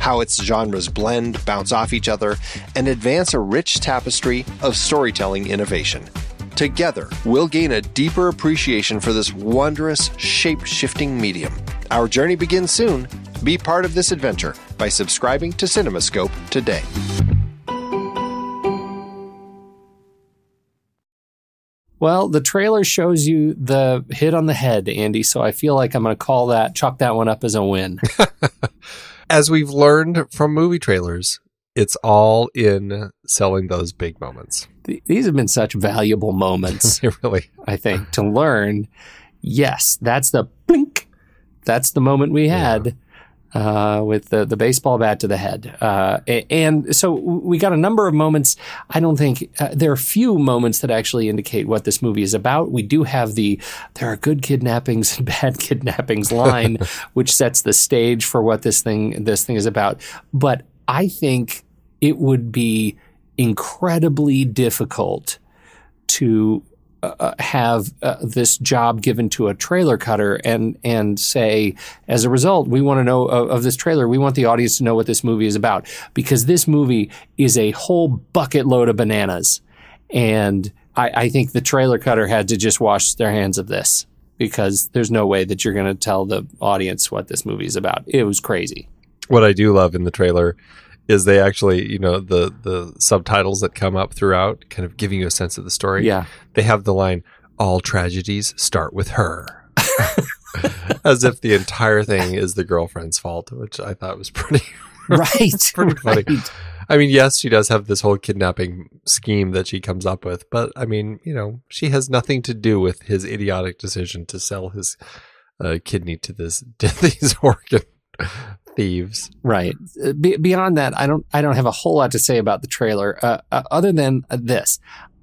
how its genres blend, bounce off each other, and advance a rich tapestry of storytelling innovation. Together, we'll gain a deeper appreciation for this wondrous, shape-shifting medium. Our journey begins soon. Be part of this adventure by subscribing to CinemaScope today. Well, the trailer shows you the hit on the head, Andy, so I feel like I'm going to chalk that one up as a win. As we've learned from movie trailers, it's all in selling those big moments. These have been such valuable moments. Really, I think, to learn, yes, that's the blink. That's the moment we had with the baseball bat to the head. And so we got a number of moments. I don't think there are few moments that actually indicate what this movie is about. We do have there are good kidnappings and bad kidnappings line, which sets the stage for what this thing is about. But I think it would be incredibly difficult to have this job given to a trailer cutter and say, as a result, we want to know of this trailer. We want the audience to know what this movie is about, because this movie is a whole bucket load of bananas. And I think the trailer cutter had to just wash their hands of this, because there's no way that you're going to tell the audience what this movie is about. It was crazy. What I do love in the trailer is they actually, the subtitles that come up throughout kind of giving you a sense of the story. Yeah. They have the line, "All tragedies start with her." As if the entire thing is the girlfriend's fault, which I thought was pretty funny. I mean, yes, she does have this whole kidnapping scheme that she comes up with, but I mean, she has nothing to do with his idiotic decision to sell his kidney to these organ thieves. Right. Beyond that, I don't have a whole lot to say about the trailer other than this.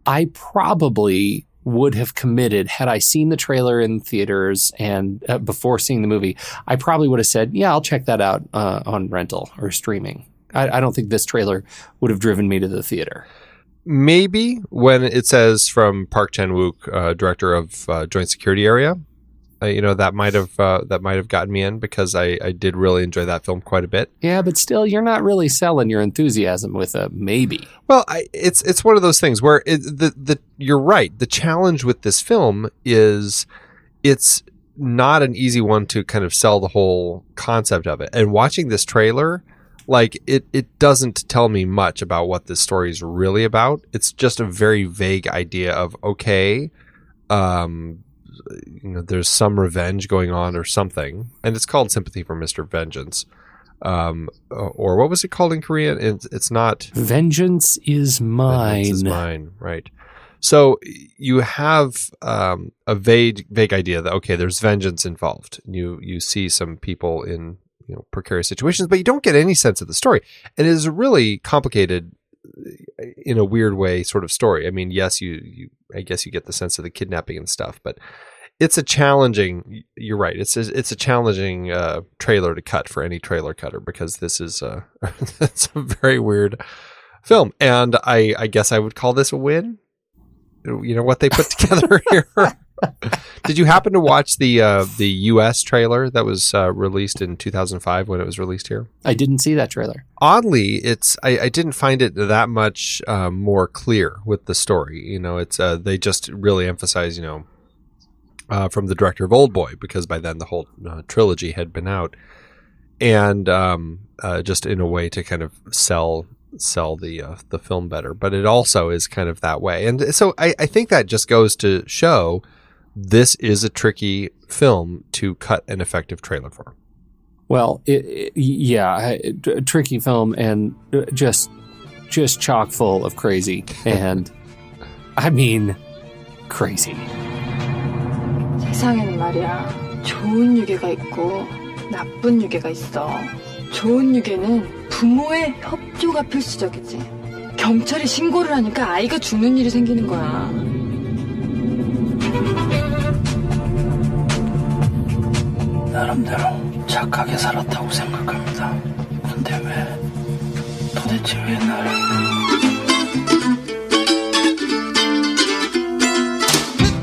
I probably would have committed, had I seen the trailer in theaters and before seeing the movie, I probably would have said, yeah, I'll check that out on rental or streaming. I don't think this trailer would have driven me to the theater. Maybe when it says from Park Chan-wook, director of Joint Security Area, that might have gotten me in, because I did really enjoy that film quite a bit. Yeah, but still, you're not really selling your enthusiasm with a maybe. Well, it's one of those things where you're right. The challenge with this film is it's not an easy one to kind of sell the whole concept of it. And watching this trailer, like it doesn't tell me much about what this story is really about. It's just a very vague idea of there's some revenge going on or something, and it's called Sympathy for Mr. Vengeance, or what was it called in Korean? It's not Vengeance is Mine, right? So you have a vague idea that, okay, there's vengeance involved. You see some people in, you know, precarious situations, but you don't get any sense of the story. And it is a really complicated, in a weird way, sort of story. I mean, yes, you I guess you get the sense of the kidnapping and stuff, but it's a challenging, you're right. It's a challenging trailer to cut for any trailer cutter, because this is it's a very weird film. And I guess I would call this a win. You know, what they put together here. Did you happen to watch the US trailer that was released in 2005 when it was released here? I didn't see that trailer. Oddly, I didn't find it that much more clear with the story. You know, it's they just really emphasize, you know, from the director of Oldboy, because by then the whole trilogy had been out, and just in a way to kind of sell the film better. But it also is kind of that way. And so I think that just goes to show this is a tricky film to cut an effective trailer for. Well, a tricky film, and just chock full of crazy. And I mean, crazy. 세상에는 말이야, 좋은 유괴가 있고 나쁜 유괴가 있어. 좋은 유괴는 부모의 협조가 필수적이지. 경찰이 신고를 하니까 아이가 죽는 일이 생기는 거야. 나름대로 착하게 살았다고 생각합니다. 근데 왜, 도대체 왜 나를...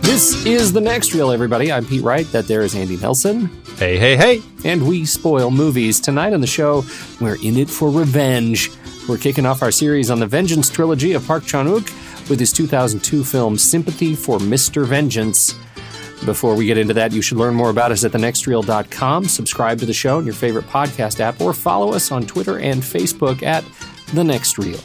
This is The Next Reel, everybody. I'm Pete Wright. That there is Andy Nelson. Hey, hey, hey. And we spoil movies. Tonight on the show, we're in it for revenge. We're kicking off our series on the Vengeance Trilogy of Park Chan-wook with his 2002 film, Sympathy for Mr. Vengeance. Before we get into that, you should learn more about us at thenextreel.com. Subscribe to the show in your favorite podcast app, or follow us on Twitter and Facebook at The Next Reel.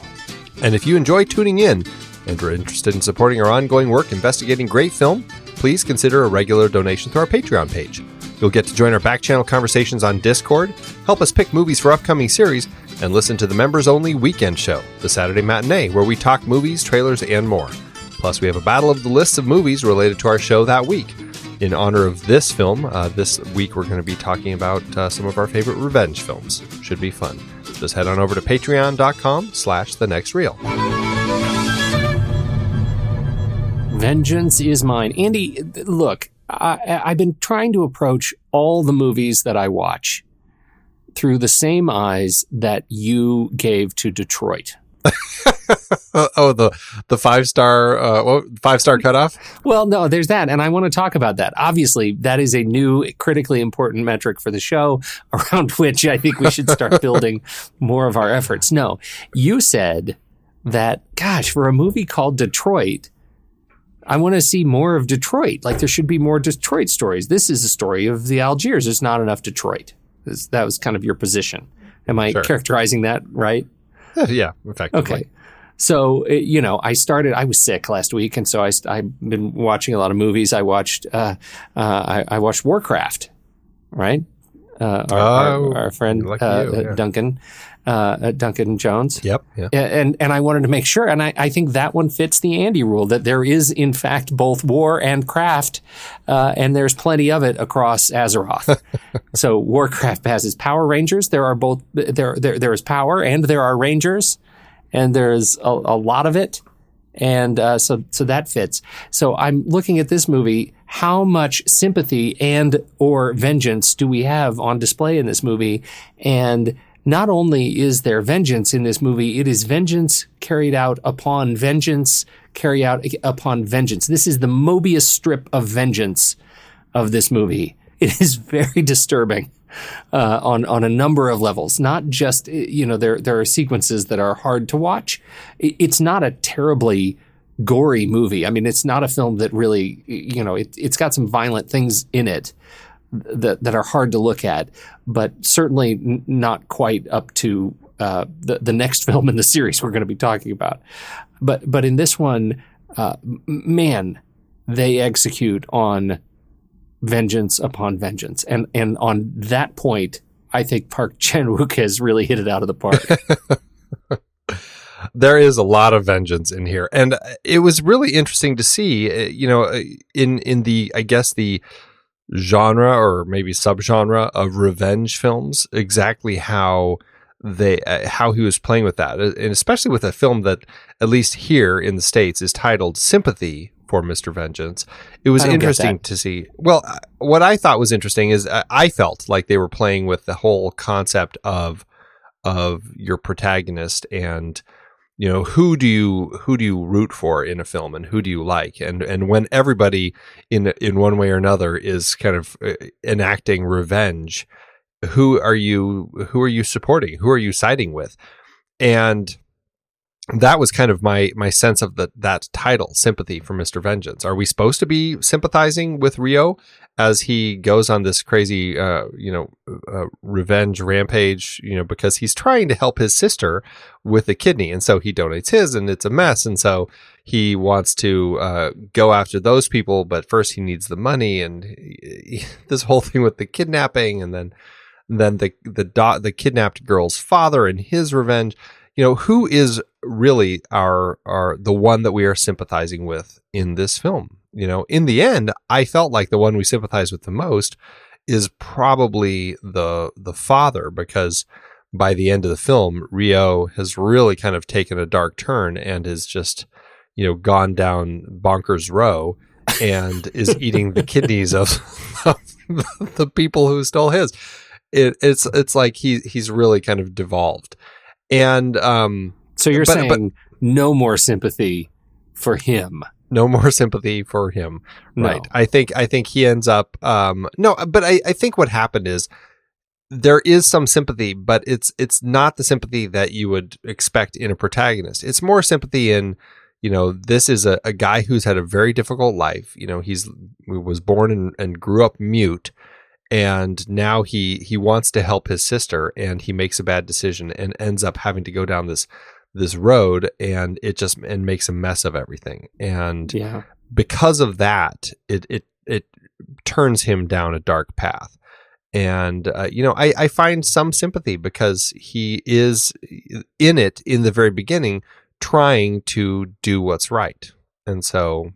And if you enjoy tuning in, and are interested in supporting our ongoing work investigating great film, please consider a regular donation through our Patreon page. You'll get to join our back-channel conversations on Discord, help us pick movies for upcoming series, and listen to the members-only weekend show, the Saturday Matinee, where we talk movies, trailers, and more. Plus, we have a battle of the lists of movies related to our show that week. In honor of this film, this week we're going to be talking about some of our favorite revenge films. Should be fun. Just head on over to patreon.com/thenextreel. Vengeance is mine. Andy, look, I've been trying to approach all the movies that I watch through the same eyes that you gave to Detroit. Oh, the five-star cutoff? Well, no, there's that, and I want to talk about that. Obviously, that is a new, critically important metric for the show, around which I think we should start building more of our efforts. No, you said that, gosh, for a movie called Detroit, I want to see more of Detroit. Like, there should be more Detroit stories. This is a story of the Algiers. There's not enough Detroit. That was kind of your position. Am I characterizing that right? Yeah, effectively. Okay. So, you know, I was sick last week, and so I've been watching a lot of movies. I watched I watched Warcraft, right? Our friend Duncan Jones. Yep. Yeah. And I wanted to make sure, and I think that one fits the Andy rule, that there is in fact both war and craft, and there's plenty of it across Azeroth. So Warcraft has its Power Rangers. There are both there is power, and there are Rangers, and there's a lot of it, and so that fits. So I'm looking at this movie. How much sympathy and or vengeance do we have on display in this movie? And not only is there vengeance in this movie, it is vengeance carried out upon vengeance, carried out upon vengeance. This is the Mobius strip of vengeance of this movie. It is very disturbing on a number of levels. Not just, you know, there are sequences that are hard to watch. It's not a terribly gory movie. I mean, it's not a film that really, you know, it's got some violent things in it that are hard to look at, but certainly not quite up to the next film in the series we're going to be talking about. But in this one, man, they execute on vengeance upon vengeance. And on that point, I think Park Chan-wook has really hit it out of the park. there is a lot of vengeance in here. And it was really interesting to see, you know, in the, I guess, the genre or maybe subgenre of revenge films, exactly how he was playing with that. And especially with a film that, at least here in the States, is titled Sympathy for Mr. Vengeance. It was interesting to see. Well, what I thought was interesting is I felt like they were playing with the whole concept of your protagonist and, you know, who do you root for in a film and who do you like? And when everybody in one way or another is kind of enacting revenge, who are you supporting? Who are you siding with? And that was kind of my sense of that title, Sympathy for Mr. Vengeance. Are we supposed to be sympathizing with Rio as he goes on this crazy, revenge rampage, you know, because he's trying to help his sister with a kidney. And so he donates his and it's a mess. And so he wants to go after those people. But first he needs the money and this whole thing with the kidnapping and then the kidnapped girl's father and his revenge. You know, who is really our the one that we are sympathizing with in this film? You know, in the end, I felt like the one we sympathize with the most is probably the father, because by the end of the film, Rio has really kind of taken a dark turn and is just, you know, gone down bonkers row and is eating the kidneys of the people who stole his. It's like he's really kind of devolved. And so you're saying no more sympathy for him. No more sympathy for him. Right. No. I think he ends up I think what happened is there is some sympathy, but it's not the sympathy that you would expect in a protagonist. It's more sympathy in, you know, this is a guy who's had a very difficult life. You know, he was born and grew up mute. And now he wants to help his sister and he makes a bad decision and ends up having to go down this road and it makes a mess of everything. And yeah. Because of that, it turns him down a dark path. And, I find some sympathy because he is in it in the very beginning trying to do what's right. And so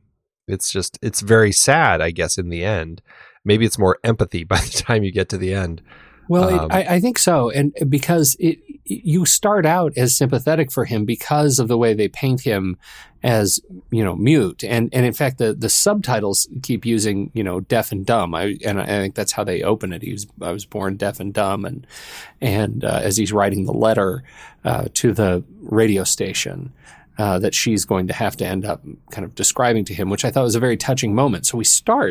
it's very sad, I guess, in the end. Maybe it's more empathy by the time you get to the end. Well, I think so. And because you start out as sympathetic for him because of the way they paint him as, you know, mute. And in fact, the subtitles keep using, you know, deaf and dumb. I think that's how they open it. I was born deaf and dumb. And as he's writing the letter to the radio station, that she's going to have to end up kind of describing to him, which I thought was a very touching moment. So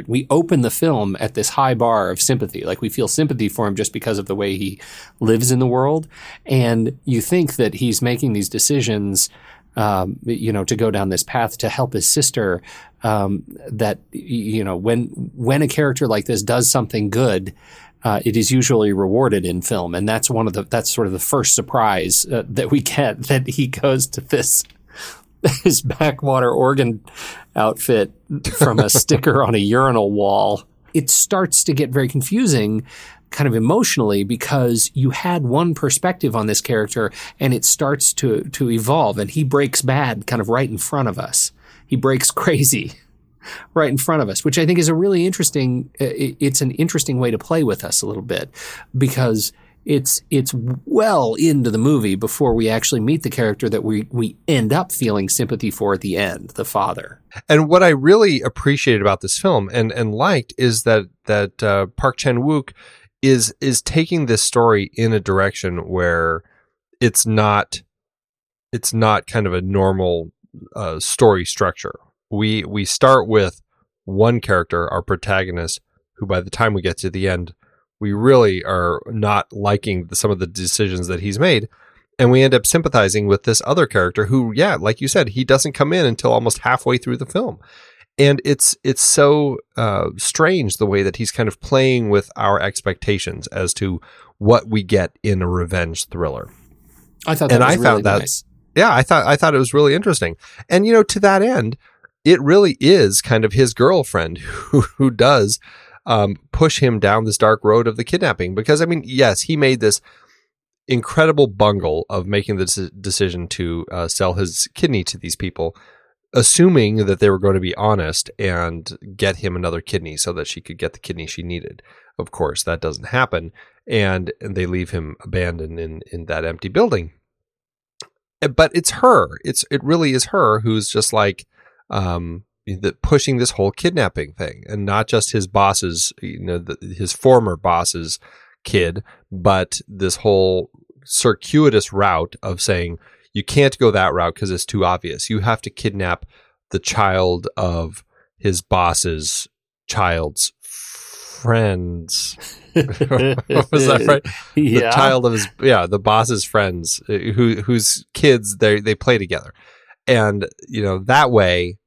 we open the film at this high bar of sympathy. Like we feel sympathy for him just because of the way he lives in the world. And you think that he's making these decisions, you know, to go down this path to help his sister, that, you know, when a character like this does something good, it is usually rewarded in film. And that's that's sort of the first surprise that we get, that he goes to his backwater organ outfit from a sticker on a urinal wall. It starts to get very confusing kind of emotionally because you had one perspective on this character and it starts to evolve and he breaks bad kind of right in front of us. He breaks crazy right in front of us, which I think is a really interesting, it's an interesting way to play with us a little bit because it's well into the movie before we actually meet the character that we end up feeling sympathy for at the end, the father. And what I really appreciated about this film and liked is that Park Chan-wook is taking this story in a direction where it's not kind of a normal story structure. We start with one character, our protagonist, who by the time we get to the end, we really are not liking some of the decisions that he's made. And we end up sympathizing with this other character who, yeah, like you said, he doesn't come in until almost halfway through the film. And it's so strange the way that he's kind of playing with our expectations as to what we get in a revenge thriller. I thought that was really nice. Yeah, I thought it was really interesting. And, you know, to that end, it really is kind of his girlfriend who does push him down this dark road of the kidnapping. Because, I mean, yes, he made this incredible bungle of making the decision to sell his kidney to these people, assuming that they were going to be honest and get him another kidney so that she could get the kidney she needed. Of course, that doesn't happen. And they leave him abandoned in that empty building. But it's her. It really is her who's just like pushing this whole kidnapping thing, and not just his boss's, his former boss's kid, but this whole circuitous route of saying, you can't go that route because it's too obvious. You have to kidnap the child of his boss's child's friends. Was that right? Yeah. The child of his, the boss's friends whose kids they play together. And, that way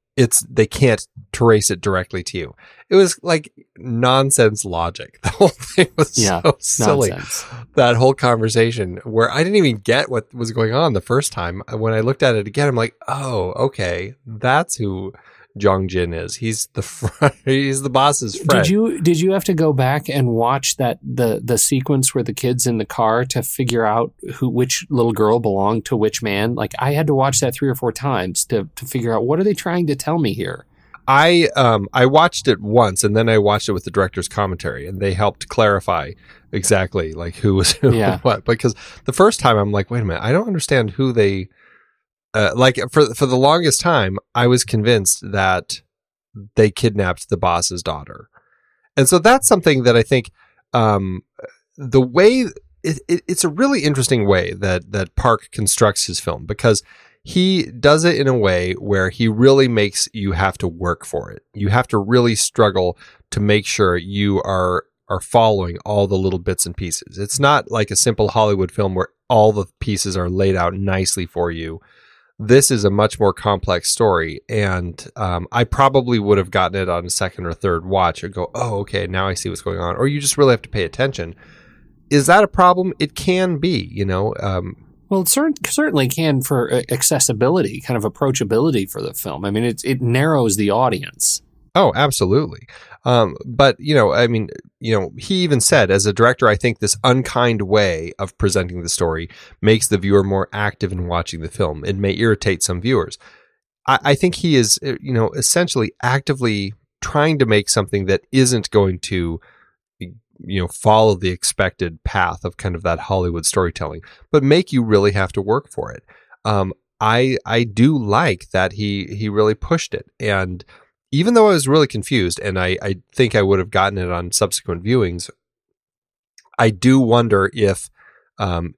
they can't trace it directly to you. It was like nonsense logic. The whole thing was so silly. Nonsense. That whole conversation where I didn't even get what was going on the first time. When I looked at it again, I'm like, oh, okay, that's who Jong-jin is. He's the boss's friend. Did you have to go back and watch that the sequence where the kid's in the car to figure out which little girl belonged to which man? Like, I had to watch that 3 or 4 times to figure out, what are they trying to tell me here? I watched it once, and then I watched it with the director's commentary, and they helped clarify exactly like who was who and what. Because the first time I'm like, wait a minute, I don't understand who they. For the longest time, I was convinced that they kidnapped the boss's daughter. And so that's something that I think the way it's a really interesting way that Park constructs his film, because he does it in a way where he really makes you have to work for it. You have to really struggle to make sure you are following all the little bits and pieces. It's not like a simple Hollywood film where all the pieces are laid out nicely for you. This is a much more complex story, and I probably would have gotten it on a second or third watch and go, oh, okay, now I see what's going on. Or you just really have to pay attention. Is that a problem? It can be, Well, it certainly can for accessibility, kind of approachability for the film. I mean, it narrows the audience. Oh, absolutely. But he even said, as a director, I think this unkind way of presenting the story makes the viewer more active in watching the film. It may irritate some viewers. I think he is, essentially actively trying to make something that isn't going to, follow the expected path of kind of that Hollywood storytelling, but make you really have to work for it. I do like that he really pushed it. And even though I was really confused, and I think I would have gotten it on subsequent viewings, I do wonder if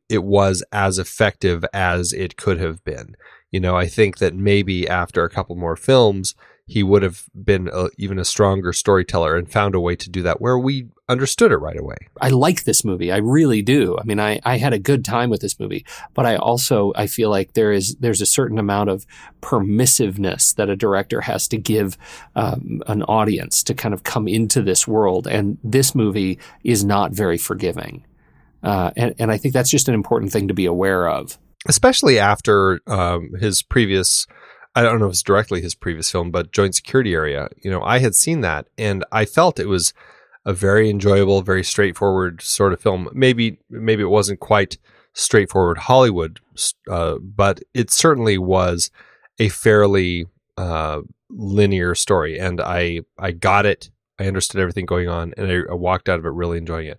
it was as effective as it could have been. I think that maybe after a couple more films, he would have been even a stronger storyteller and found a way to do that where we understood it right away. I like this movie. I really do. I mean, I had a good time with this movie, but I feel like there's a certain amount of permissiveness that a director has to give an audience to kind of come into this world. And this movie is not very forgiving. And I think that's just an important thing to be aware of. Especially after his previous, I don't know if it's directly his previous film, but Joint Security Area. I had seen that, and I felt it was a very enjoyable, very straightforward sort of film. Maybe it wasn't quite straightforward Hollywood, but it certainly was a fairly linear story. And I got it. I understood everything going on, and I walked out of it really enjoying it.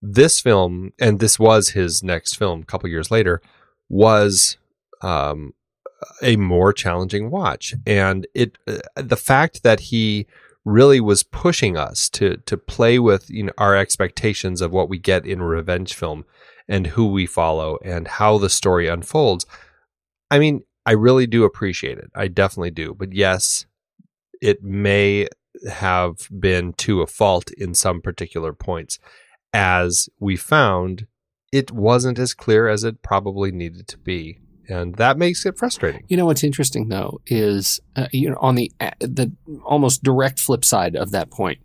This film, and this was his next film a couple years later, was a more challenging watch. And the fact that he really was pushing us to play with our expectations of what we get in a revenge film and who we follow and how the story unfolds. I mean, I really do appreciate it. I definitely do. But yes, it may have been to a fault in some particular points. As we found, it wasn't as clear as it probably needed to be. And that makes it frustrating. What's interesting, though, is on the almost direct flip side of that point,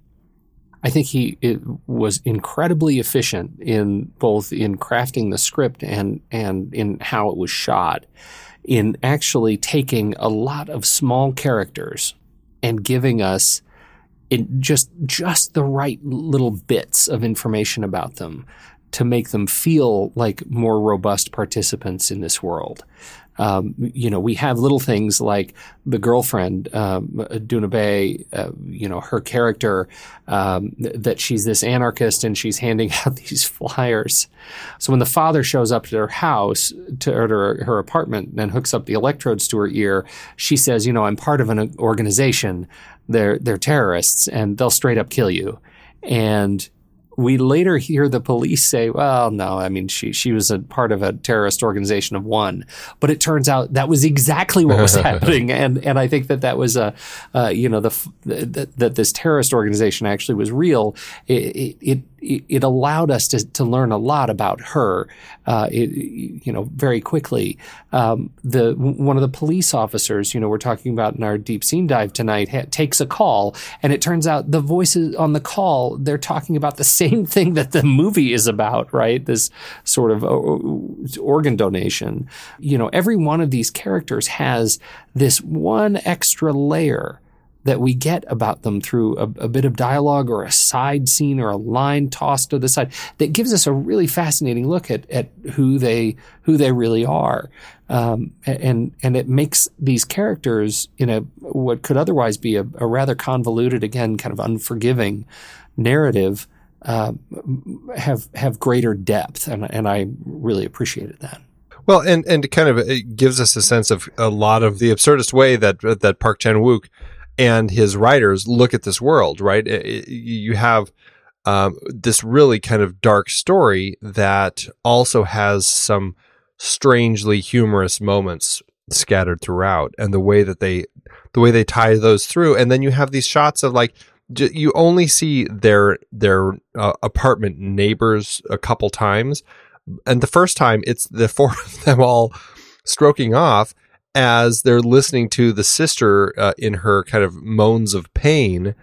I think it was incredibly efficient in both in crafting the script and in how it was shot, in actually taking a lot of small characters and giving us just the right little bits of information about them to make them feel like more robust participants in this world. You know, we have little things like the girlfriend, Dunabei, you know, her character, that she's this anarchist and she's handing out these flyers. So when the father shows up to her house, to her apartment, and hooks up the electrodes to her ear, she says, you know, I'm part of an organization. They're terrorists and they'll straight up kill you. And we later hear the police say, well, no, I mean, she was a part of a terrorist organization of one. But it turns out that was exactly what was happening. And I think that was you know, that this terrorist organization actually was real. It allowed us to learn a lot about her, you know, very quickly. One of the police officers, you know, we're talking about in our deep scene dive tonight, takes a call, and it turns out the voices on the call, they're talking about the same thing that the movie is about, right? This sort of organ donation. You know, every one of these characters has this one extra layer that we get about them through a bit of dialogue or a side scene or a line tossed to the side that gives us a really fascinating look at who they really are. And it makes these characters in what could otherwise be a rather convoluted, again, kind of unforgiving narrative, have greater depth. And I really appreciated that. Well, and kind of it gives us a sense of a lot of the absurdist way that Park Chan-wook and his writers look at this world, right? You have this really kind of dark story that also has some strangely humorous moments scattered throughout, and the way they tie those through. And then you have these shots of, like, you only see their apartment neighbors a couple times, and the first time it's the four of them all stroking off as they're listening to the sister in her kind of moans of pain,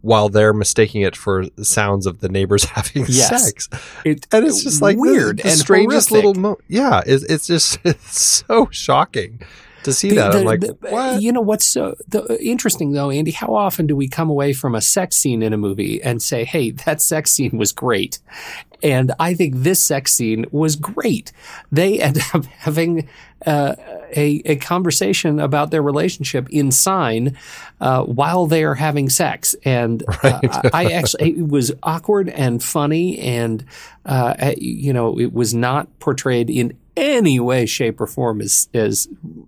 while they're mistaking it for sounds of the neighbors having sex. And it's just like weird, the strangest horrific little it's so shocking to see that. I'm like, what? You know, what's so interesting though, Andy, how often do we come away from a sex scene in a movie and say, hey, that sex scene was great? And I think this sex scene was great. They end up having a conversation about their relationship in sign while they are having sex. And I actually, it was awkward and funny, and you know, it was not portrayed in any way, shape, or form as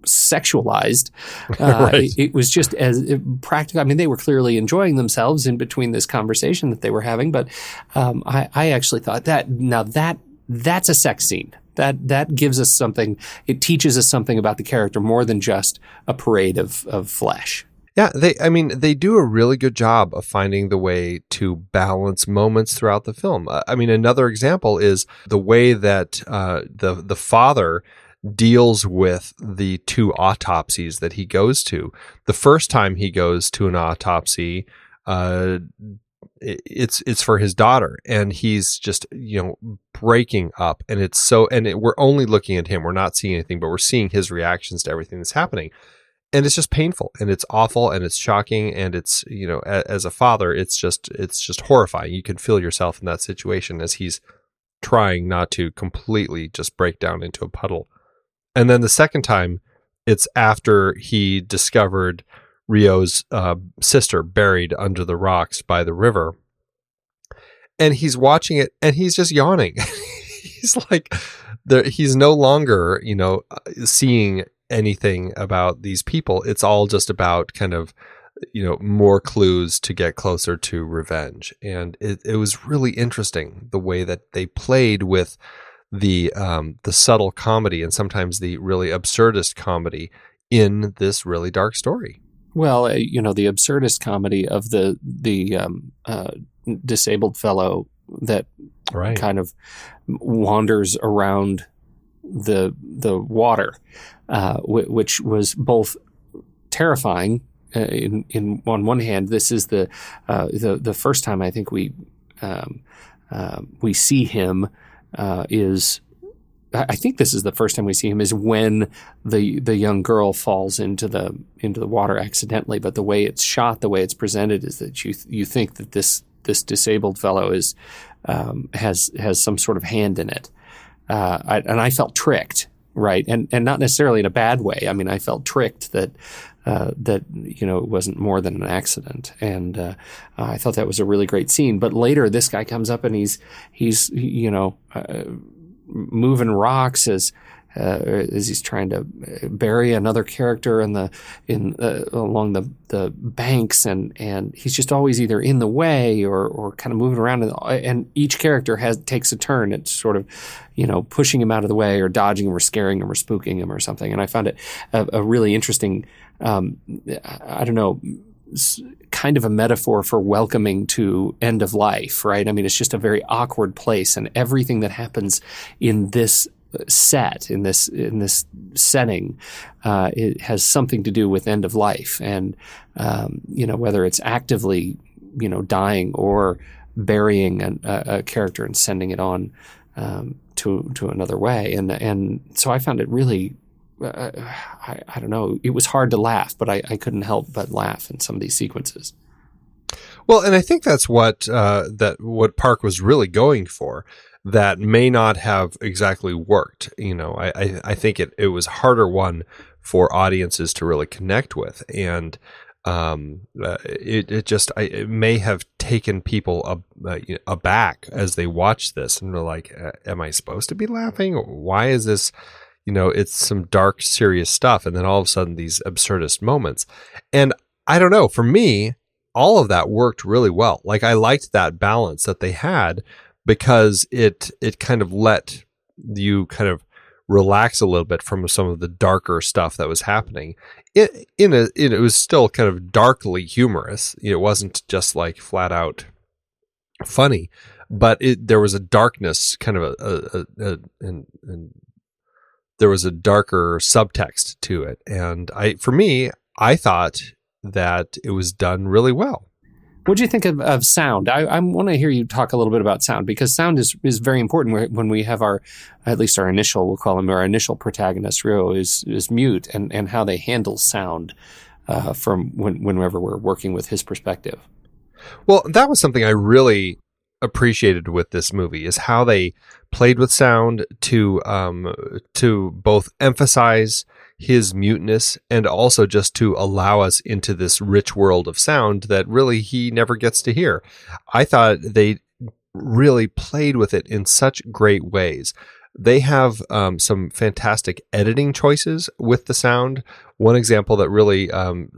sexualized. Right. It was just as practical. I mean, they were clearly enjoying themselves in between this conversation that they were having, but I actually thought that, now that's a sex scene. That gives us something. It teaches us something about the character more than just a parade of flesh. Yeah, they do a really good job of finding the way to balance moments throughout the film. I mean, another example is the way that the father deals with the two autopsies that he goes to. The first time he goes to an autopsy, it's for his daughter, and he's just, you know, breaking up, and it's so, and we're only looking at him, we're not seeing anything, but we're seeing his reactions to everything that's happening. And it's just painful, and it's awful, and it's shocking, and it's, you know, as a father, it's just horrifying. You can feel yourself in that situation as he's trying not to completely just break down into a puddle. And then the second time, it's after he discovered Rio's sister buried under the rocks by the river, and he's watching it, and he's just yawning. He's like, he's no longer, you know, seeing anything about these people. It's all just about kind of, you know, more clues to get closer to revenge. And it was really interesting the way that they played with the subtle comedy and sometimes the really absurdist comedy in this really dark story. Well, you know, the absurdist comedy of the disabled fellow that kind of wanders around the water, which was both terrifying. In on one hand, this is the first time I think we see him is when the young girl falls into the water accidentally. But the way it's shot, the way it's presented, is that you think that this disabled fellow is has some sort of hand in it. I felt tricked, right? And not necessarily in a bad way. I mean, I felt tricked that you know, it wasn't more than an accident. And I thought that was a really great scene. But later, this guy comes up and he's you know, moving rocks as he's trying to bury another character in along the banks, and he's just always either in the way or kind of moving around, and each character takes a turn at sort of, you know, pushing him out of the way or dodging him or scaring him or spooking him or something. And I found it a really interesting, I don't know, kind of a metaphor for welcoming to end of life, right? I mean, it's just a very awkward place, and everything that happens in this set, in this setting, it has something to do with end of life. And you know, whether it's actively, you know, dying or burying a character and sending it on to another way. And so I found it really, I don't know, it was hard to laugh, but I couldn't help but laugh in some of these sequences. Well, and I think that's what Park was really going for, that may not have exactly worked. You know, I think it was a harder one for audiences to really connect with, and it may have taken people aback as they watch this and they're like, "Am I supposed to be laughing? Why is this?" You know, it's some dark, serious stuff, and then all of a sudden these absurdist moments. And I don't know, for me, all of that worked really well. Like, I liked that balance that they had, because it kind of let you kind of relax a little bit from some of the darker stuff that was happening. It was still kind of darkly humorous. It wasn't just like flat out funny, but there was a darkness, kind of and there was a darker subtext to it. And I thought that it was done really well. What do you think of sound? I want to hear you talk a little bit about sound, because sound is very important when we have our initial protagonist, Ryo, is mute, and how they handle sound from whenever we're working with his perspective. Well, that was something I really appreciated with this movie, is how they played with sound to both emphasize his muteness and also just to allow us into this rich world of sound that really he never gets to hear. I thought they really played with it in such great ways. They have some fantastic editing choices with the sound. One example that really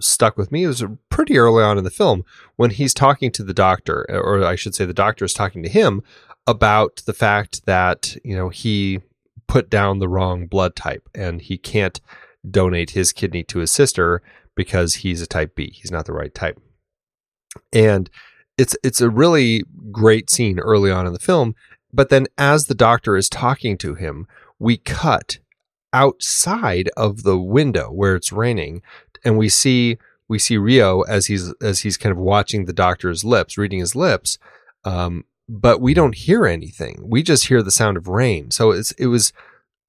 stuck with me was pretty early on in the film, when he's talking to the doctor, or I should say the doctor is talking to him about the fact that, you know, he put down the wrong blood type and he can't donate his kidney to his sister because he's a type B. He's not the right type. And it's a really great scene early on in the film. But then as the doctor is talking to him, we cut outside of the window where it's raining, and we see Ryo as he's kind of watching the doctor's lips, reading his lips. But we don't hear anything. We just hear the sound of rain. So it was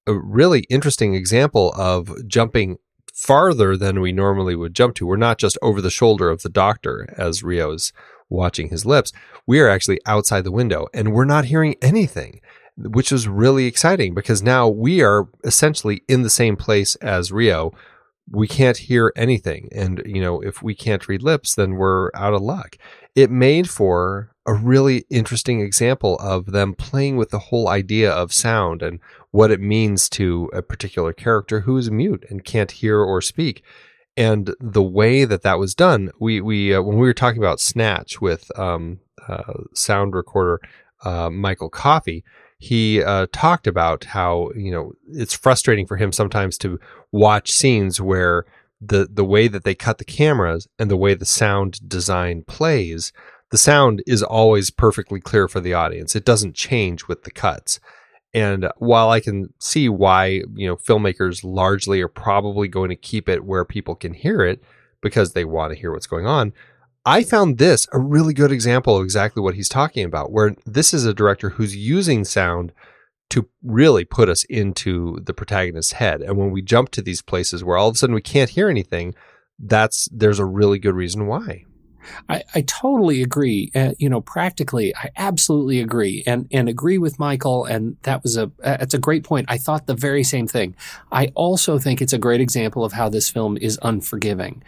a really interesting example of jumping farther than we normally would jump to. We're not just over the shoulder of the doctor as Ryo's watching his lips. We are actually outside the window, and we're not hearing anything, which was really exciting, because now we are essentially in the same place as Ryo. We can't hear anything. And, you know, if we can't read lips, then we're out of luck. It made for a really interesting example of them playing with the whole idea of sound and what it means to a particular character who is mute and can't hear or speak. And the way that was done, we when we were talking about Snatch with sound recorder Michael Coffey, he talked about how, you know, it's frustrating for him sometimes to watch scenes where the way that they cut the cameras and the way the sound design plays, the sound is always perfectly clear for the audience. It doesn't change with the cuts. And while I can see why, you know, filmmakers largely are probably going to keep it where people can hear it because they want to hear what's going on, I found this a really good example of exactly what he's talking about, where this is a director who's using sound to really put us into the protagonist's head. And when we jump to these places where all of a sudden we can't hear anything, there's a really good reason why. I totally agree. Practically, I absolutely agree and agree with Michael. And that was it's a great point. I thought the very same thing. I also think it's a great example of how this film is unforgiving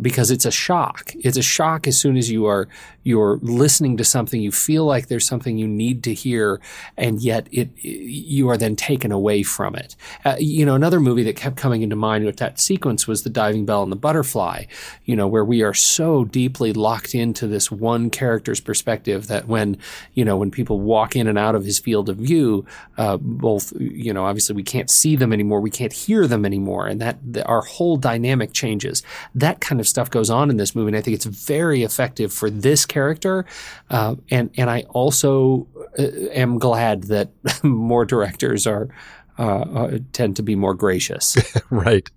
because it's a shock. It's a shock as soon as you're listening to something, you feel like there's something you need to hear, and yet you are then taken away from it. Another movie that kept coming into mind with that sequence was The Diving Bell and the Butterfly, where we are so deeply locked into this one character's perspective that when people walk in and out of his field of view, obviously we can't see them anymore, we can't hear them anymore, and that our whole dynamic changes. That kind of stuff goes on in this movie, and I think it's very effective for this character. And I also am glad that more directors tend to be more gracious. Right.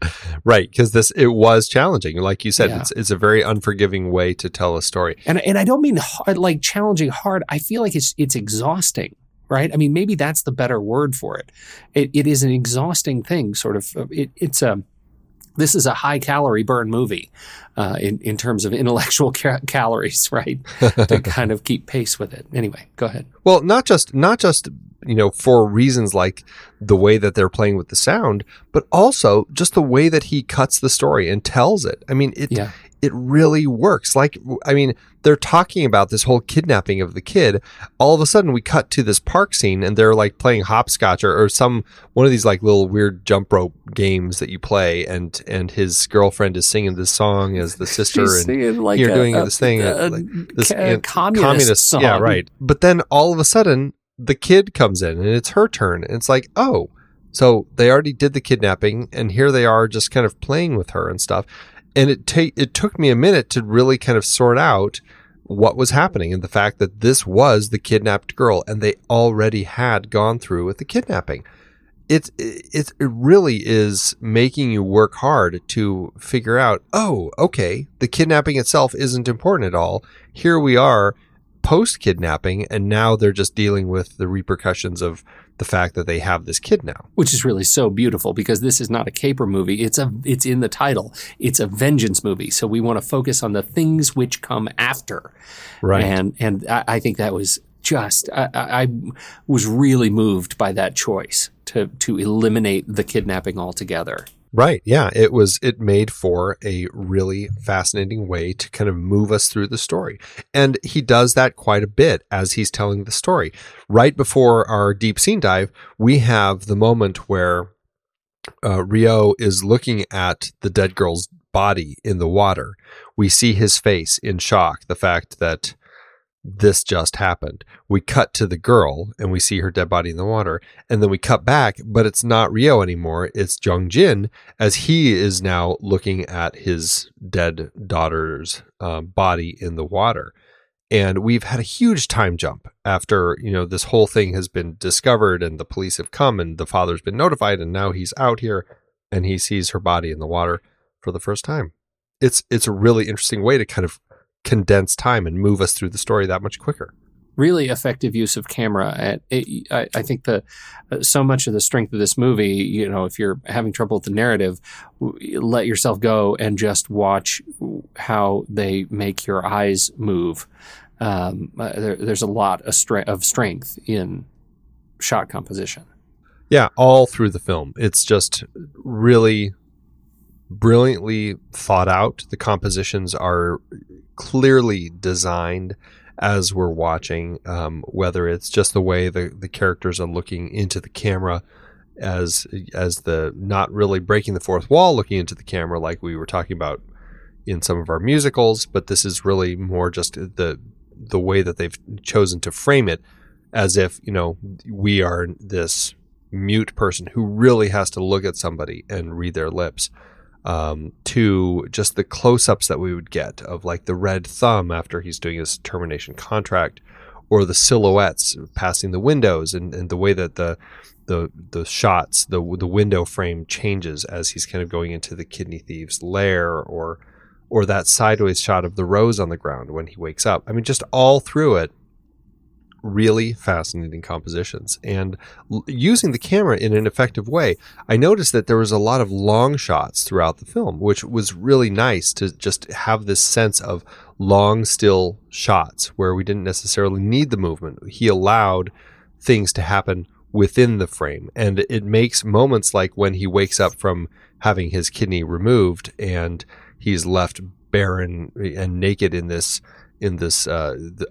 Because it was challenging. Like you said, yeah. It's a very unforgiving way to tell a story. And I don't mean hard, like challenging hard. I feel like it's exhausting, right? I mean, maybe that's the better word for it. It is an exhausting thing, sort of. This is a high calorie burn movie in terms of intellectual calories, right? To kind of keep pace with it. Anyway, go ahead. Well, not just for reasons like the way that they're playing with the sound, but also just the way that he cuts the story and tells it. I mean, it really works. Like, I mean, they're talking about this whole kidnapping of the kid. All of a sudden we cut to this park scene and they're like playing hopscotch or some one of these like little weird jump rope games that you play, and his girlfriend is singing this song as the sister and like you're doing this thing, communist song. Yeah, right. But then all of a sudden the kid comes in and it's her turn. And it's like, oh, so they already did the kidnapping and here they are just kind of playing with her and stuff. And it took me a minute to really kind of sort out what was happening and the fact that this was the kidnapped girl and they already had gone through with the kidnapping. It really is making you work hard to figure out, oh, okay, the kidnapping itself isn't important at all. Here we are post-kidnapping, and now they're just dealing with the repercussions of the fact that they have this kid now. Which is really so beautiful, because this is not a caper movie. It's in the title. It's a vengeance movie. So we want to focus on the things which come after. Right. And I think that was just I was really moved by that choice to eliminate the kidnapping altogether. Right. Yeah. It made for a really fascinating way to kind of move us through the story. And he does that quite a bit as he's telling the story. Right before our deep scene dive, we have the moment where Ryo is looking at the dead girl's body in the water. We see his face in shock, the fact that this just happened. We cut to the girl and we see her dead body in the water, and then we cut back, but it's not Ryo anymore. It's Jung-jin, as he is now looking at his dead daughter's body in the water. And we've had a huge time jump after, this whole thing has been discovered and the police have come and the father's been notified, and now he's out here and he sees her body in the water for the first time. It's a really interesting way to kind of condense time and move us through the story that much quicker. Really effective use of camera. I think so much of the strength of this movie, if you're having trouble with the narrative, let yourself go and just watch how they make your eyes move. There's a lot of strength in shot composition. Yeah, all through the film. It's just really brilliantly thought out. The compositions are clearly designed as we're watching, whether it's just the way the characters are looking into the camera as the not really breaking the fourth wall, looking into the camera like we were talking about in some of our musicals, but this is really more just the way that they've chosen to frame it, as if, we are this mute person who really has to look at somebody and read their lips. To just the close-ups that we would get of like the red thumb after he's doing his termination contract, or the silhouettes passing the windows, and the way that the shots, the window frame changes as he's kind of going into the kidney thief's lair, or that sideways shot of the rose on the ground when he wakes up. I mean, just all through it, really fascinating compositions and using the camera in an effective way. I noticed that there was a lot of long shots throughout the film, which was really nice to just have this sense of long, still shots where we didn't necessarily need the movement. He allowed things to happen within the frame, and it makes moments like when he wakes up from having his kidney removed and he's left barren and naked in this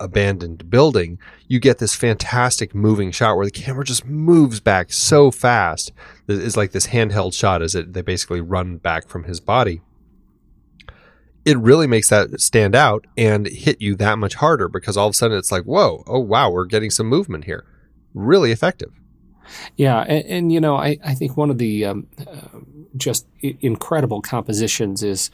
abandoned building. You get this fantastic moving shot where the camera just moves back so fast. It's like this handheld shot as they basically run back from his body. It really makes that stand out and hit you that much harder because all of a sudden it's like, whoa, oh wow, we're getting some movement here. Really effective. Yeah, and you know, I think one of the just incredible compositions is,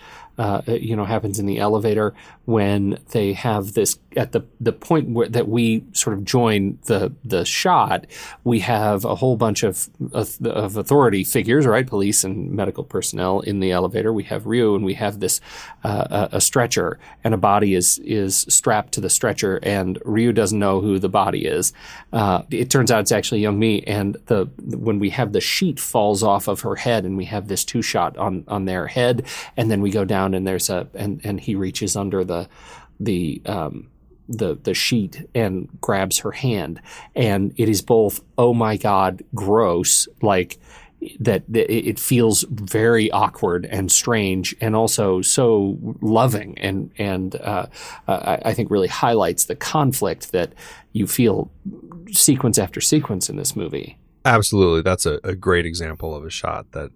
you know, happens in the elevator when they have this at the point where that we sort of join the shot. We have a whole bunch of authority figures, right? Police and medical personnel in the elevator. We have Ryu, and we have this a stretcher, and a body is strapped to the stretcher, and Ryu doesn't know who the body is. It turns out it's actually young Mi, and when we have the sheet falls off of her head, and we have this two shot on their head, and then we go down and there's and he reaches under the sheet and grabs her hand, and it is both, oh my God, gross, like that it feels very awkward and strange, and also so loving, and I think really highlights the conflict that you feel sequence after sequence in this movie. Absolutely. That's a great example of a shot that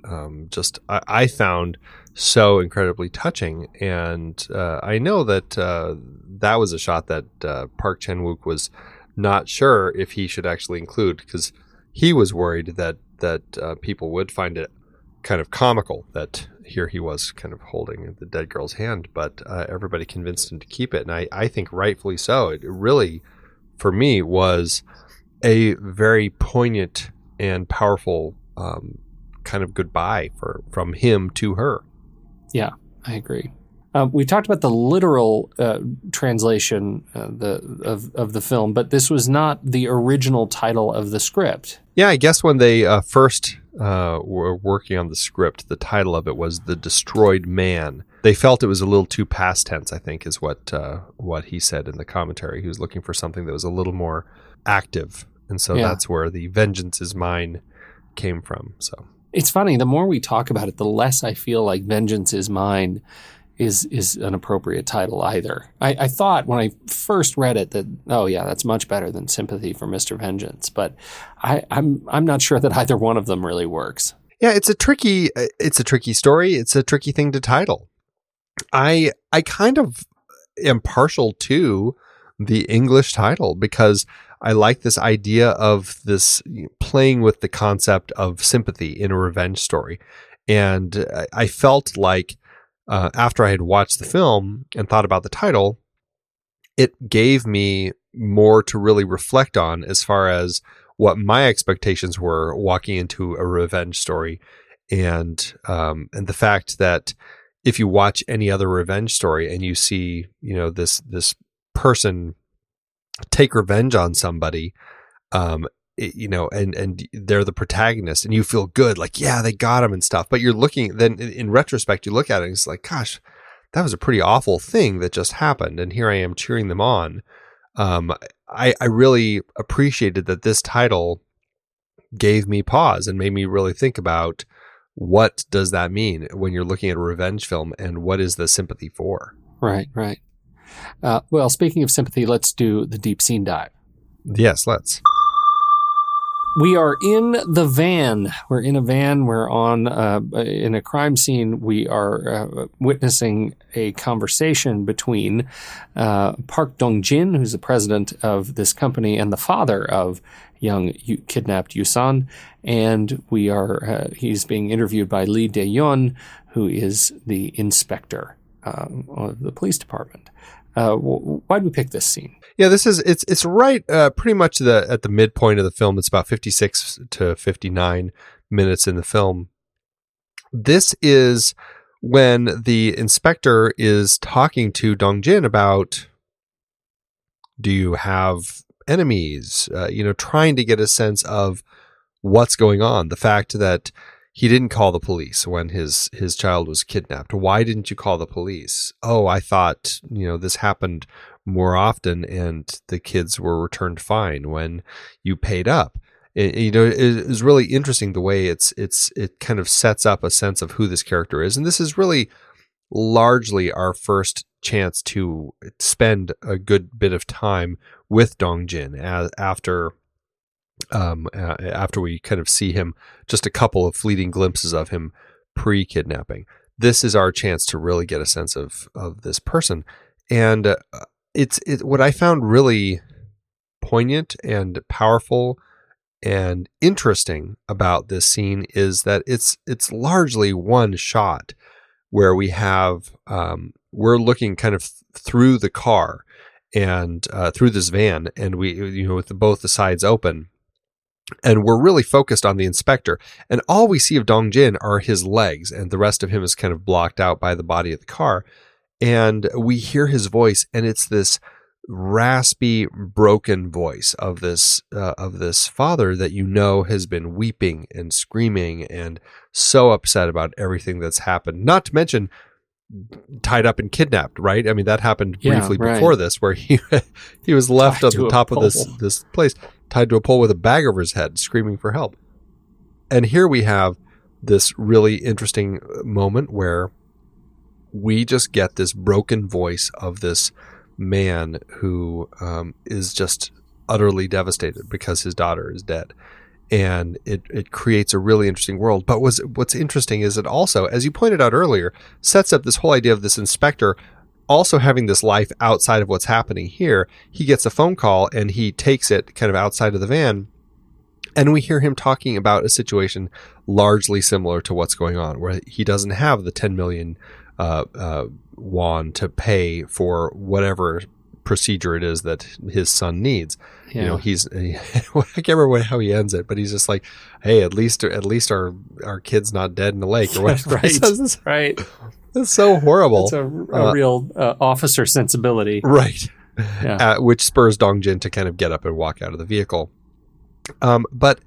I found so incredibly touching. And I know that that was a shot that Park Chan-wook was not sure if he should actually include because he was worried that people would find it kind of comical that here he was kind of holding the dead girl's hand. But everybody convinced him to keep it. And I think rightfully so. It really, for me, was a very poignant and powerful kind of goodbye from him to her. Yeah, I agree. We talked about the literal translation of the film, but this was not the original title of the script. Yeah, I guess when they first were working on the script, the title of it was The Destroyed Man. They felt it was a little too past tense, I think, is what he said in the commentary. He was looking for something that was a little more active, and so that's where the Vengeance is Mine came from. So it's funny, the more we talk about it, the less I feel like Vengeance is Mine is an appropriate title either. I thought when I first read it that, oh yeah, that's much better than Sympathy for Mr. Vengeance, but I'm not sure that either one of them really works. Yeah, it's a tricky story. It's a tricky thing to title. I kind of am partial to the English title because I like this idea of this playing with the concept of sympathy in a revenge story. And I felt like after I had watched the film and thought about the title, it gave me more to really reflect on as far as what my expectations were walking into a revenge story. And the fact that if you watch any other revenge story and you see, you know, this person take revenge on somebody, you know, and they're the protagonist and you feel good, like, yeah, they got him and stuff. But you're looking, then in retrospect, you look at it and it's like, gosh, that was a pretty awful thing that just happened. And here I am cheering them on. I really appreciated that this title gave me pause and made me really think about what does that mean when you're looking at a revenge film and what is the sympathy for? Right, right. Well, speaking of sympathy, let's do the deep scene dive. Yes, let's. We are in the van. We're in a van. We're on in a crime scene. We are witnessing a conversation between Park Dong-jin, who's the president of this company and the father of young kidnapped Yusan, and we are he's being interviewed by Lee Dae-yeon, who is the inspector of the police department. Why did we pick this scene? Yeah, this is it's right pretty much at the midpoint of the film. It's about 56 to 59 minutes in the film. This is when the inspector is talking to Dong-jin about, do you have enemies, trying to get a sense of what's going on. The fact that he didn't call the police when his child was kidnapped. Why didn't you call the police? Oh, I thought, this happened more often and the kids were returned fine when you paid up. It is really interesting the way it kind of sets up a sense of who this character is. And this is really largely our first chance to spend a good bit of time with Dongjin after we kind of see him, just a couple of fleeting glimpses of him pre-kidnapping. This is our chance to really get a sense of this person. And what I found really poignant and powerful and interesting about this scene is that it's largely one shot where we have, we're looking kind of through the car and through this van, and with both the sides open, and we're really focused on the inspector, and all we see of Dongjin are his legs, and the rest of him is kind of blocked out by the body of the car, and we hear his voice, and it's this raspy, broken voice of this father that has been weeping and screaming and so upset about everything that's happened, not to mention tied up and kidnapped, right? I mean, that happened briefly before this, where he was left on the top of this place, tied to a pole with a bag over his head, screaming for help. And here we have this really interesting moment where we just get this broken voice of this man who is just utterly devastated because his daughter is dead, and it creates a really interesting world. But what's interesting is it also, as you pointed out earlier, sets up this whole idea of this inspector also having this life outside of what's happening here. He gets a phone call and he takes it kind of outside of the van, and we hear him talking about a situation largely similar to what's going on, where he doesn't have the 10 million won to pay for whatever procedure it is that his son needs. Yeah. I can't remember how he ends it, but he's just like, "Hey, at least our kid's not dead in the lake," or whatever. Right. That's so horrible. It's a real officer sensibility, right? Yeah. Which spurs Dongjin to kind of get up and walk out of the vehicle. But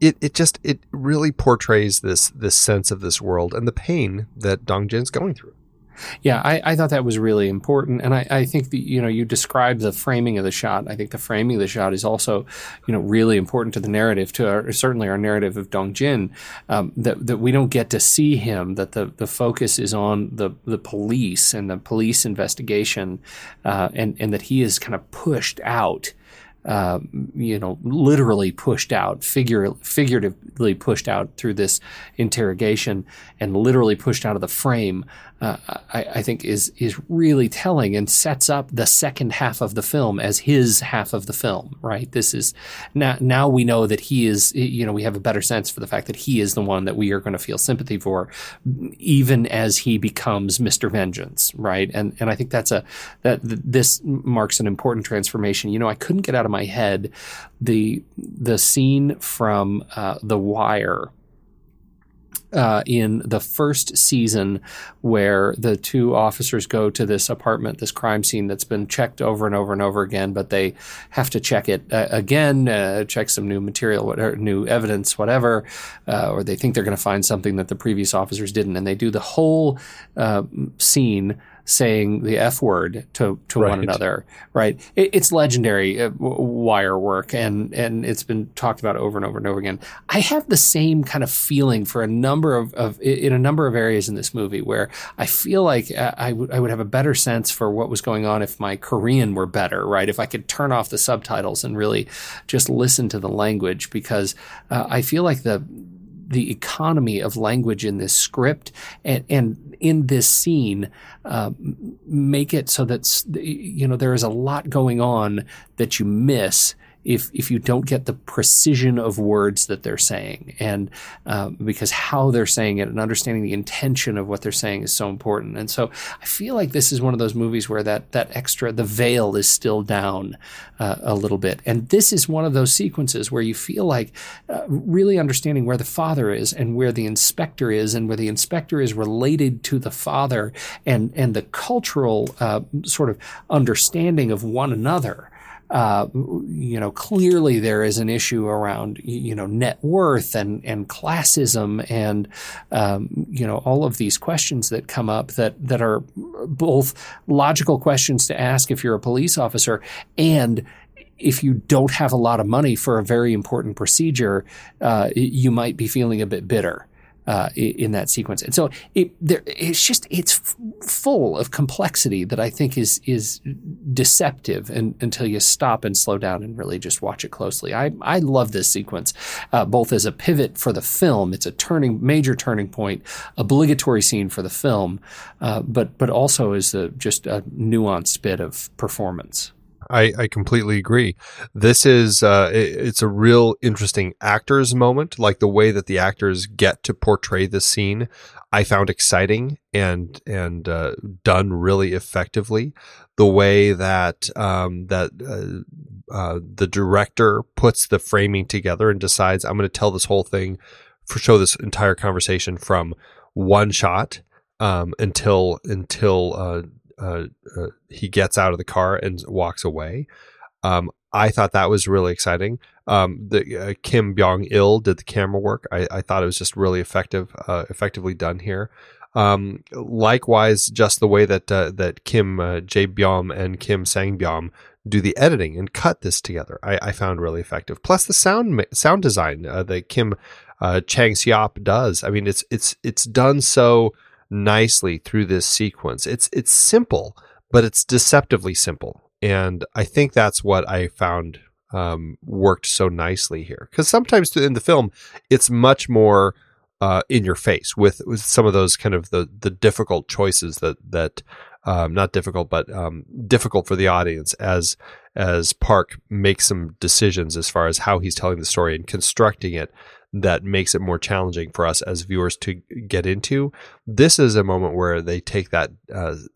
it really portrays this sense of this world and the pain that Dongjin's going through. Yeah, I thought that was really important. And I think that, you described the framing of the shot. I think the framing of the shot is also, really important to the narrative, certainly our narrative of Dongjin, that we don't get to see him, that the focus is on the police and the police investigation, and that he is kind of pushed out. Literally pushed out, figuratively pushed out through this interrogation, and literally pushed out of the frame, I think is really telling, and sets up the second half of the film as his half of the film, right? This is now we know that he is, we have a better sense for the fact that he is the one that we are going to feel sympathy for, even as he becomes Mr. Vengeance, right? And I think this marks an important transformation. I couldn't get out of my head the scene from The Wire in the first season, where the two officers go to this apartment, this crime scene that's been checked over and over and over again, but they have to check it again, check some new material, whatever, new evidence, whatever, or they think they're going to find something that the previous officers didn't, and they do the whole scene saying the F word to one another, right? It's legendary wire work, and it's been talked about over and over and over again. I have the same kind of feeling for a number of in a number of areas in this movie, where I feel like I would have a better sense for what was going on if my Korean were better, right? If I could turn off the subtitles and really just listen to the language, because I feel like the economy of language in this script and in this scene make it so that, there is a lot going on that you miss if you don't get the precision of words that they're saying, and because how they're saying it and understanding the intention of what they're saying is so important. And so I feel like this is one of those movies where the veil is still down a little bit. And this is one of those sequences where you feel like really understanding where the father is and where the inspector is, and where the inspector is related to the father, and the cultural sort of understanding of one another. Clearly there is an issue around, net worth and classism and, all of these questions that come up that are both logical questions to ask if you're a police officer and if you don't have a lot of money for a very important procedure, you might be feeling a bit bitter in that sequence. And so it's full of complexity that I think is deceptive until you stop and slow down and really just watch it closely. I love this sequence, both as a pivot for the film. It's a major turning point, obligatory scene for the film, but also as just a nuanced bit of performance. I completely agree. This is it's a real interesting actor's moment. Like the way that the actors get to portray this scene, I found exciting and done really effectively. The way that the director puts the framing together and decides, I'm going to tell this whole thing, show this entire conversation from one shot until he gets out of the car and walks away. I thought that was really exciting. Kim Byung-il did the camera work. I thought it was just really effectively done here. Likewise, just the way that Kim Jae-byum and Kim Sang-byum do the editing and cut this together, I found really effective. Plus the sound design that Kim Chang-seop does. I mean, it's done so nicely through this sequence. It's simple, but it's deceptively simple. And I think that's what I found worked so nicely here. Because sometimes in the film, it's much more in your face with some of those kind of the difficult choices that not difficult, but difficult for the audience as Park makes some decisions as far as how he's telling the story and constructing it. That makes it more challenging for us as viewers to get into. This is a moment where they take that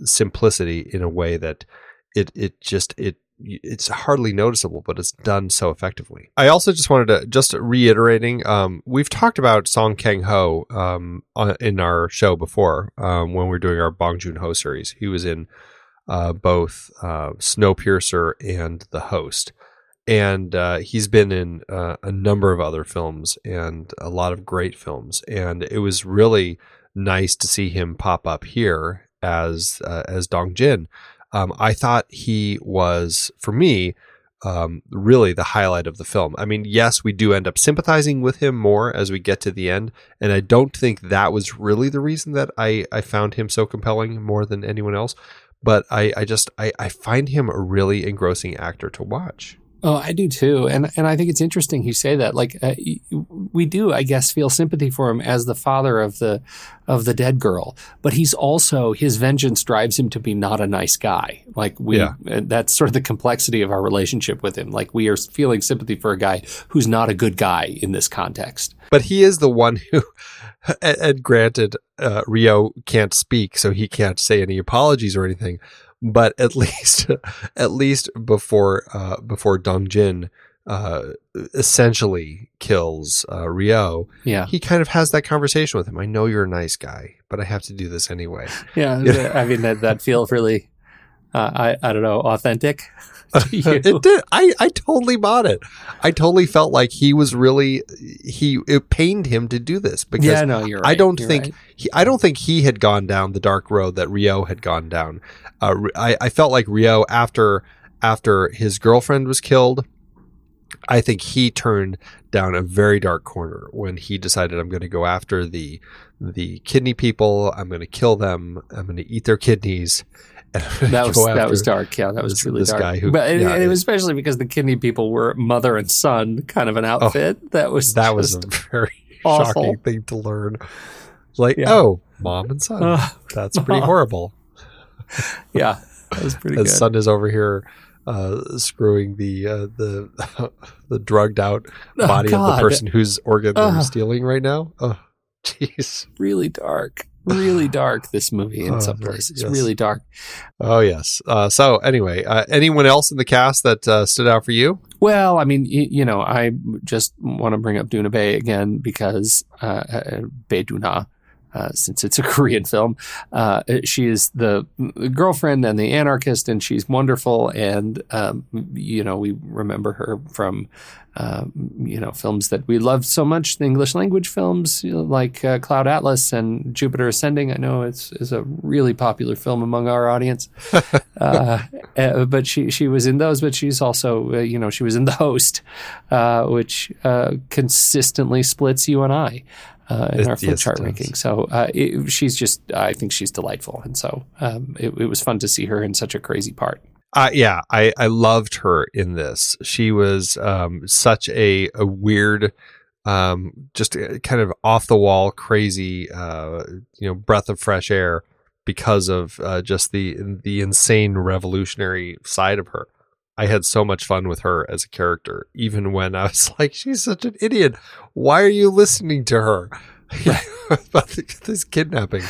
simplicity in a way that it's hardly noticeable, but it's done so effectively. I also just wanted to reiterating. We've talked about Song Kang-ho in our show before when we were doing our Bong Joon-ho series. He was in both Snowpiercer and The Host. And he's been in a number of other films and a lot of great films. And it was really nice to see him pop up here as Dong Jin. I thought he was, for me, really the highlight of the film. I mean, yes, we do end up sympathizing with him more as we get to the end. And I don't think that was really the reason that I found him so compelling more than anyone else. But I find him a really engrossing actor to watch. Oh, I do too. And I think it's interesting you say that. Like we do, I guess, feel sympathy for him as the father of the dead girl, but he's also, his vengeance drives him to be not a nice guy. Like that's sort of the complexity of our relationship with him. Like we are feeling sympathy for a guy who's not a good guy in this context. But he is the one who, and granted, Rio can't speak, so he can't say any apologies or anything. But at least before Dong Jin essentially kills Ryo, he kind of has that conversation with him. I know you're a nice guy, but I have to do this anyway. Yeah, you know? I mean that feels really I don't know, authentic. It did. I totally bought it. I totally felt like he was really it pained him to do this because you're right. I don't think he had gone down the dark road that Ryo had gone down. I felt like Ryo after his girlfriend was killed, I think he turned down a very dark corner when he decided, I'm going to go after the kidney people. I'm going to kill them. I'm going to eat their kidneys. That was dark. Yeah, that was truly dark. Guy who, but it was especially because the kidney people were mother and son, kind of an outfit. That was a very awful, shocking thing to learn. Like, mom and son. That's pretty horrible. Yeah, that was pretty. His son is over here screwing the drugged out body of the person whose organ they're stealing right now. Oh, jeez, really dark. Really dark, this movie in some places. Yes. Really dark. Oh, yes. So anyway, anyone else in the cast that stood out for you? Well, I mean, I just want to bring up Duna Bae again because Bae Duna. since it's a Korean film. She is the girlfriend and the anarchist, and she's wonderful. And, you know, we remember her from, you know, films that we love so much, the English language films, you know, like Cloud Atlas and Jupiter Ascending. I know it's a really popular film among our audience. But she was in those, but she's also, you know, she was in The Host, which consistently splits you and I. In our film chart ranking. So she's just, I think she's delightful. And so it was fun to see her in such a crazy part. Yeah, I loved her in this. She was such a weird, just kind of off the wall, crazy, you know, breath of fresh air because of just the insane revolutionary side of her. I had so much fun with her as a character, even when I was like, she's such an idiot. Why are you listening to her? Right. About this kidnapping.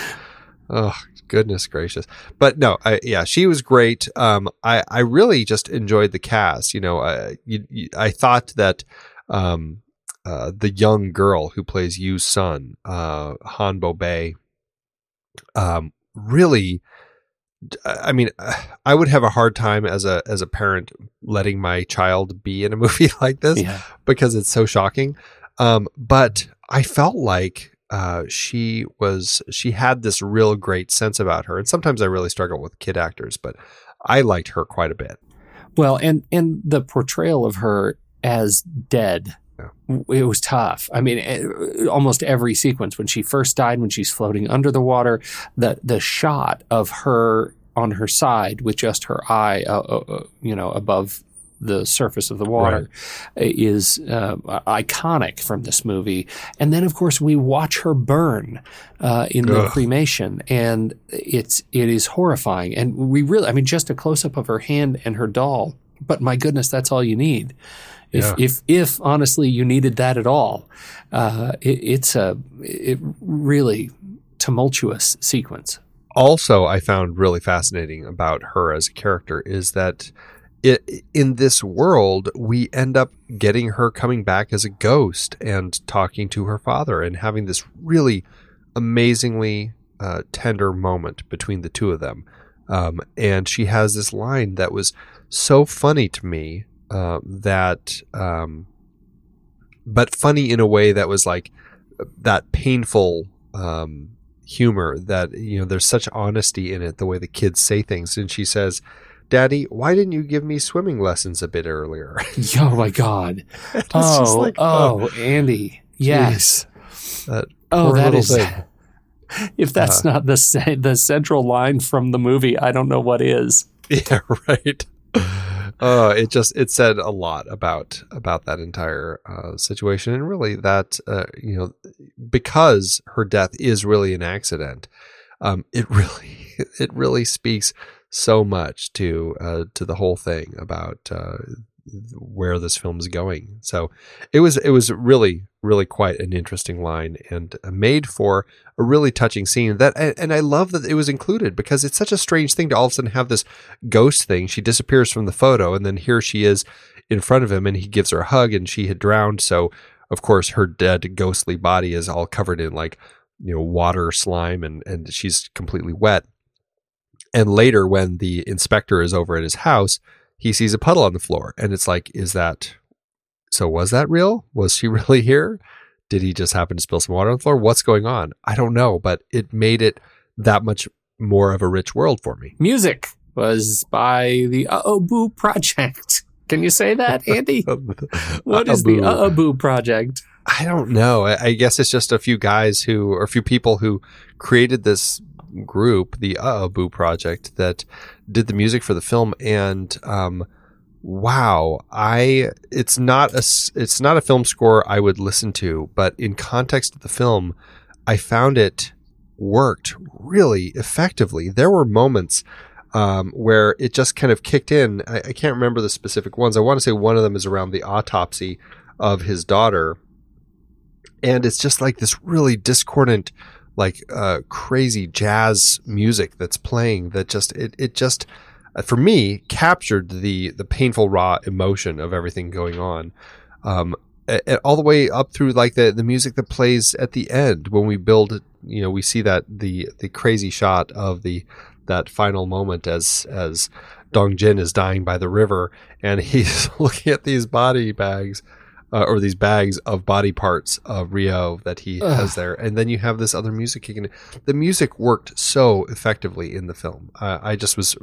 Oh, goodness gracious. But no, yeah, she was great. I really just enjoyed the cast. You know, I thought that the young girl who plays Yu's son, Han Bo-bae, really... I mean, I would have a hard time as a parent letting my child be in a movie like this because it's so shocking. But I felt like she had this real great sense about her. And sometimes I really struggle with kid actors, but I liked her quite a bit. Well, and the portrayal of her as dead. It was tough. I mean, almost every sequence when she first died, when she's floating under the water, the shot of her on her side with just her eye, you know, above the surface of the water is iconic from this movie. And then, of course, we watch her burn in the cremation, and it is horrifying. And we really, I mean, just a close up of her hand and her doll. But my goodness, that's all you need. If honestly you needed that at all, it's a really tumultuous sequence. Also, I found really fascinating about her as a character is that in this world, we end up getting her coming back as a ghost and talking to her father and having this really amazingly tender moment between the two of them. And she has this line that was so funny to me. But funny in a way that was like that painful humor that, you know, there's such honesty in it, the way the kids say things. And she says, "Daddy, why didn't you give me swimming lessons a bit earlier?" Oh, my God. Andy. Yes. That is thing. If that's not the central line from the movie, I don't know what is. Yeah, right. It said a lot about that entire situation, and really that you know, because her death is really an accident, it really speaks so much to the whole thing about where this film's going. So it was really, really quite an interesting line, and made for a really touching scene that, and I love that it was included, because it's such a strange thing to all of a sudden have this ghost thing. She disappears from the photo, and then here she is in front of him, and he gives her a hug, and she had drowned. So of course her dead ghostly body is all covered in, like, you know, water, slime, and she's completely wet. And later, when the inspector is over at his house, he sees a puddle on the floor, and it's like, was that real? Was she really here? Did he just happen to spill some water on the floor? What's going on? I don't know, but it made it that much more of a rich world for me. Music was by the Uh-Oh Boo Project. Can you say that, Andy? What is the Uh-Oh Boo Project? I don't know. I guess it's just a few people who created this group, the Uh-Oh Boo Project, that did the music for the film. And wow, it's not a film score I would listen to, but in context of the film, I found it worked really effectively. There were moments where it just kind of kicked in. I can't remember the specific ones. I want to say one of them is around the autopsy of his daughter, and it's just like this really discordant, like crazy jazz music that's playing that just it just for me captured the painful raw emotion of everything going on. all the way up through like the music that plays at the end when we build, you know, we see that the crazy shot of that final moment as Dongjin is dying by the river and he's looking at these body bags or these bags of body parts of Ryo that he has there. And then you have this other music kicking in. The music worked so effectively in the film. I just was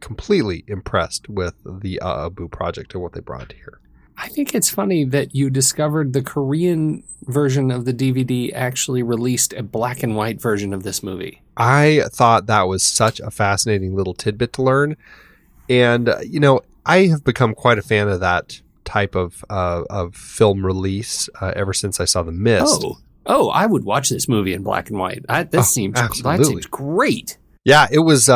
completely impressed with the Uh-Oh Boo Project and what they brought here. I think it's funny that you discovered the Korean version of the DVD actually released a black and white version of this movie. I thought that was such a fascinating little tidbit to learn. And, you know, I have become quite a fan of that type of film release ever since I saw The Mist. Oh, I would watch this movie in black and white. That seems great. Yeah, it was...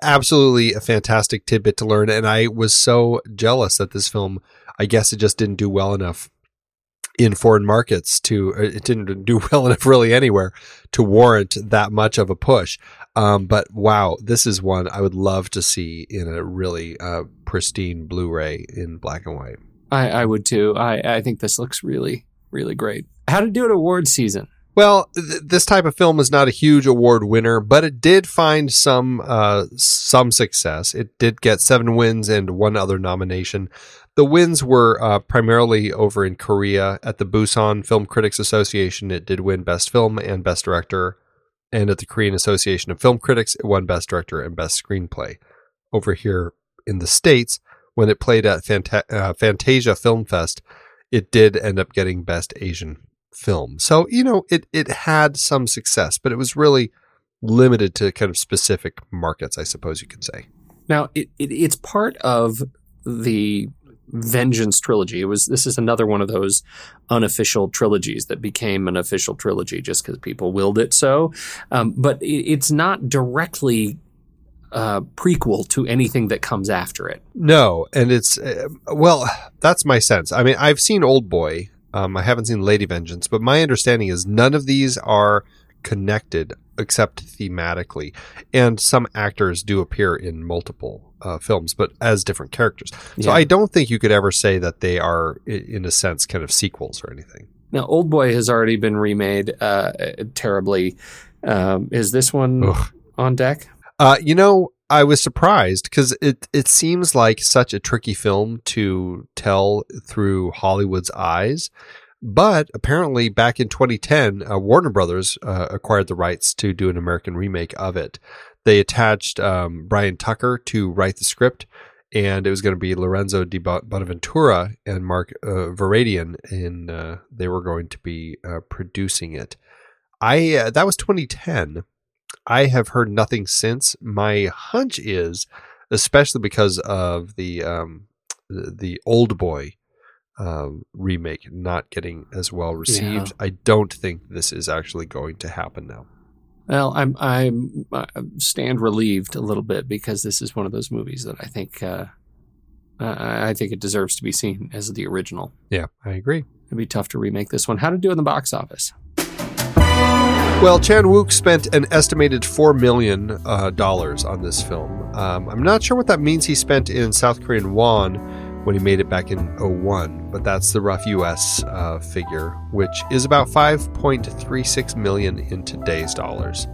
absolutely a fantastic tidbit to learn. And I was so jealous that this film, I guess it just didn't do well enough in foreign markets it didn't do well enough really anywhere to warrant that much of a push. But wow, this is one I would love to see in a really pristine Blu-ray in black and white. I would too. I think this looks really, really great. How to do an award season. Well, this type of film is not a huge award winner, but it did find some success. It did get 7 wins and 1 other nomination. The wins were primarily over in Korea. At the Busan Film Critics Association, it did win Best Film and Best Director. And at the Korean Association of Film Critics, it won Best Director and Best Screenplay. Over here in the States, when it played at Fantasia Film Fest, it did end up getting Best Asian Film. So, you know, it had some success, but it was really limited to kind of specific markets, I suppose you could say. Now, it's part of the Vengeance Trilogy. This is another one of those unofficial trilogies that became an official trilogy just because people willed it so. But it's not directly prequel to anything that comes after it. No, and it's, well, that's my sense. I mean, I've seen Oldboy. I haven't seen Lady Vengeance, but my understanding is none of these are connected except thematically. And some actors do appear in multiple films, but as different characters. Yeah. So I don't think you could ever say that they are, in a sense, kind of sequels or anything. Now, Oldboy has already been remade terribly. Is this one on deck? You know, I was surprised because it seems like such a tricky film to tell through Hollywood's eyes. But apparently back in 2010, Warner Brothers acquired the rights to do an American remake of it. They attached Brian Tucker to write the script, and it was going to be Lorenzo Di Bonaventura and Mark Varadian, and they were going to be producing it. That was 2010. I have heard nothing since. My hunch is, especially because of the Oldboy remake not getting as well received, yeah. I don't think this is actually going to happen now. Well, I stand relieved a little bit because this is one of those movies that I think it deserves to be seen as the original. Yeah, I agree. It'd be tough to remake this one. How to do in the box office? Well, Chan-wook spent an estimated $4 million on this film. I'm not sure what that means he spent in South Korean won when he made it back in 2001, but that's the rough U.S. figure, which is about $5.36 million in today's dollars.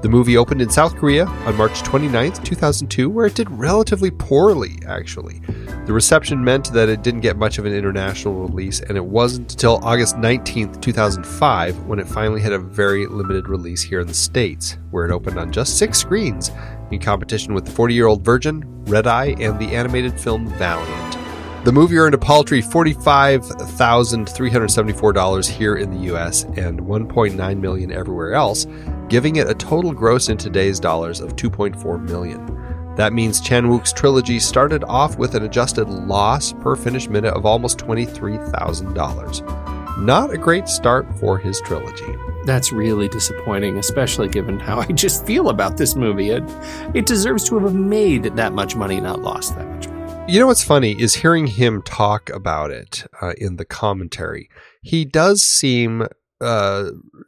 The movie opened in South Korea on March 29th, 2002, where it did relatively poorly, actually. The reception meant that it didn't get much of an international release, and it wasn't until August 19th, 2005, when it finally had a very limited release here in the States, where it opened on just 6 screens in competition with The 40-Year-Old Virgin, Red Eye, and the animated film Valiant. The movie earned a paltry $45,374 here in the U.S. and $1.9 million everywhere else, giving it a total gross in today's dollars of $2.4 million. That means Chan-wook's trilogy started off with an adjusted loss per finished minute of almost $23,000. Not a great start for his trilogy. That's really disappointing, especially given how I just feel about this movie. It deserves to have made that much money, not lost that much money. You know what's funny is hearing him talk about it in the commentary. He does seem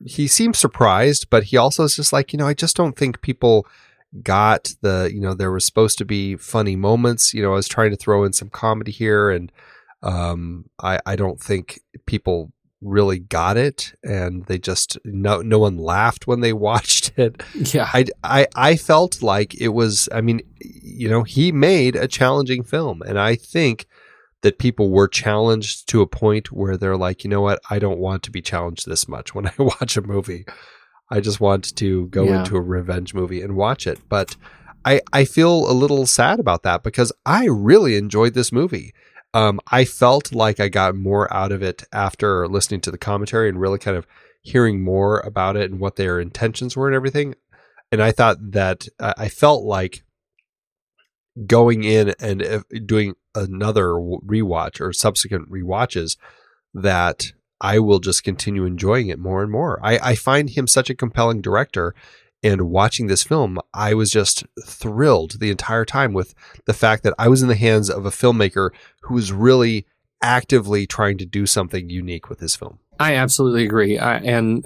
surprised, but he also is just like, you know, I just don't think people got the, you know, there was supposed to be funny moments. You know, I was trying to throw in some comedy here, and I don't think people really got it, and they just no one laughed when they watched it. Yeah, I felt like it was. I mean, you know, he made a challenging film, and I think that people were challenged to a point where they're like, you know what, I don't want to be challenged this much when I watch a movie. I just want to go into a revenge movie and watch it. But I feel a little sad about that because I really enjoyed this movie. I felt like I got more out of it after listening to the commentary and really kind of hearing more about it and what their intentions were and everything. And I thought that I felt like going in and doing another rewatch or subsequent rewatches that I will just continue enjoying it more and more. I find him such a compelling director, and watching this film, I was just thrilled the entire time with the fact that I was in the hands of a filmmaker who was really actively trying to do something unique with his film. I absolutely agree. I had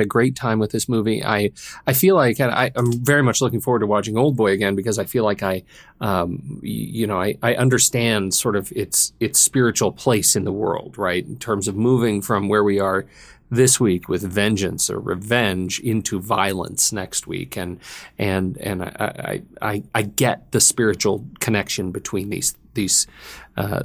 a great time with this movie. I feel like I'm very much looking forward to watching Oldboy again because I feel like I understand sort of its spiritual place in the world, right? In terms of moving from where we are this week with vengeance or revenge into violence next week. And I get the spiritual connection between these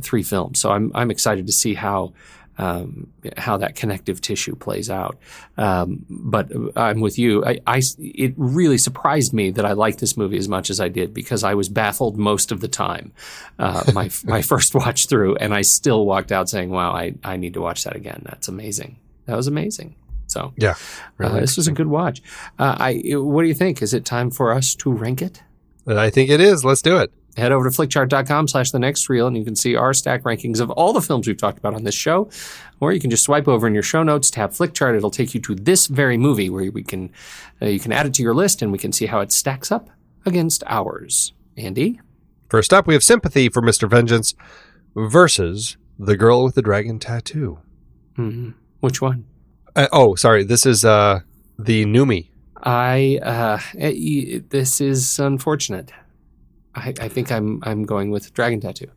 three films. So I'm excited to see how that connective tissue plays out. But I'm with you. It really surprised me that I liked this movie as much as I did because I was baffled most of the time, my first watch through, and I still walked out saying, wow, I need to watch that again. That's amazing. That was amazing. So yeah, really this was a good watch. What do you think? Is it time for us to rank it? I think it is. Let's do it. Head over to flickchart.com/thenextreel, and you can see our stack rankings of all the films we've talked about on this show. Or you can just swipe over in your show notes, tap Flickchart. It'll take you to this very movie where you can add it to your list, and we can see how it stacks up against ours. Andy? First up, we have Sympathy for Mr. Vengeance versus The Girl with the Dragon Tattoo. Mm-hmm. Which one? This is the Numi. This is unfortunate. I think I'm going with Dragon Tattoo.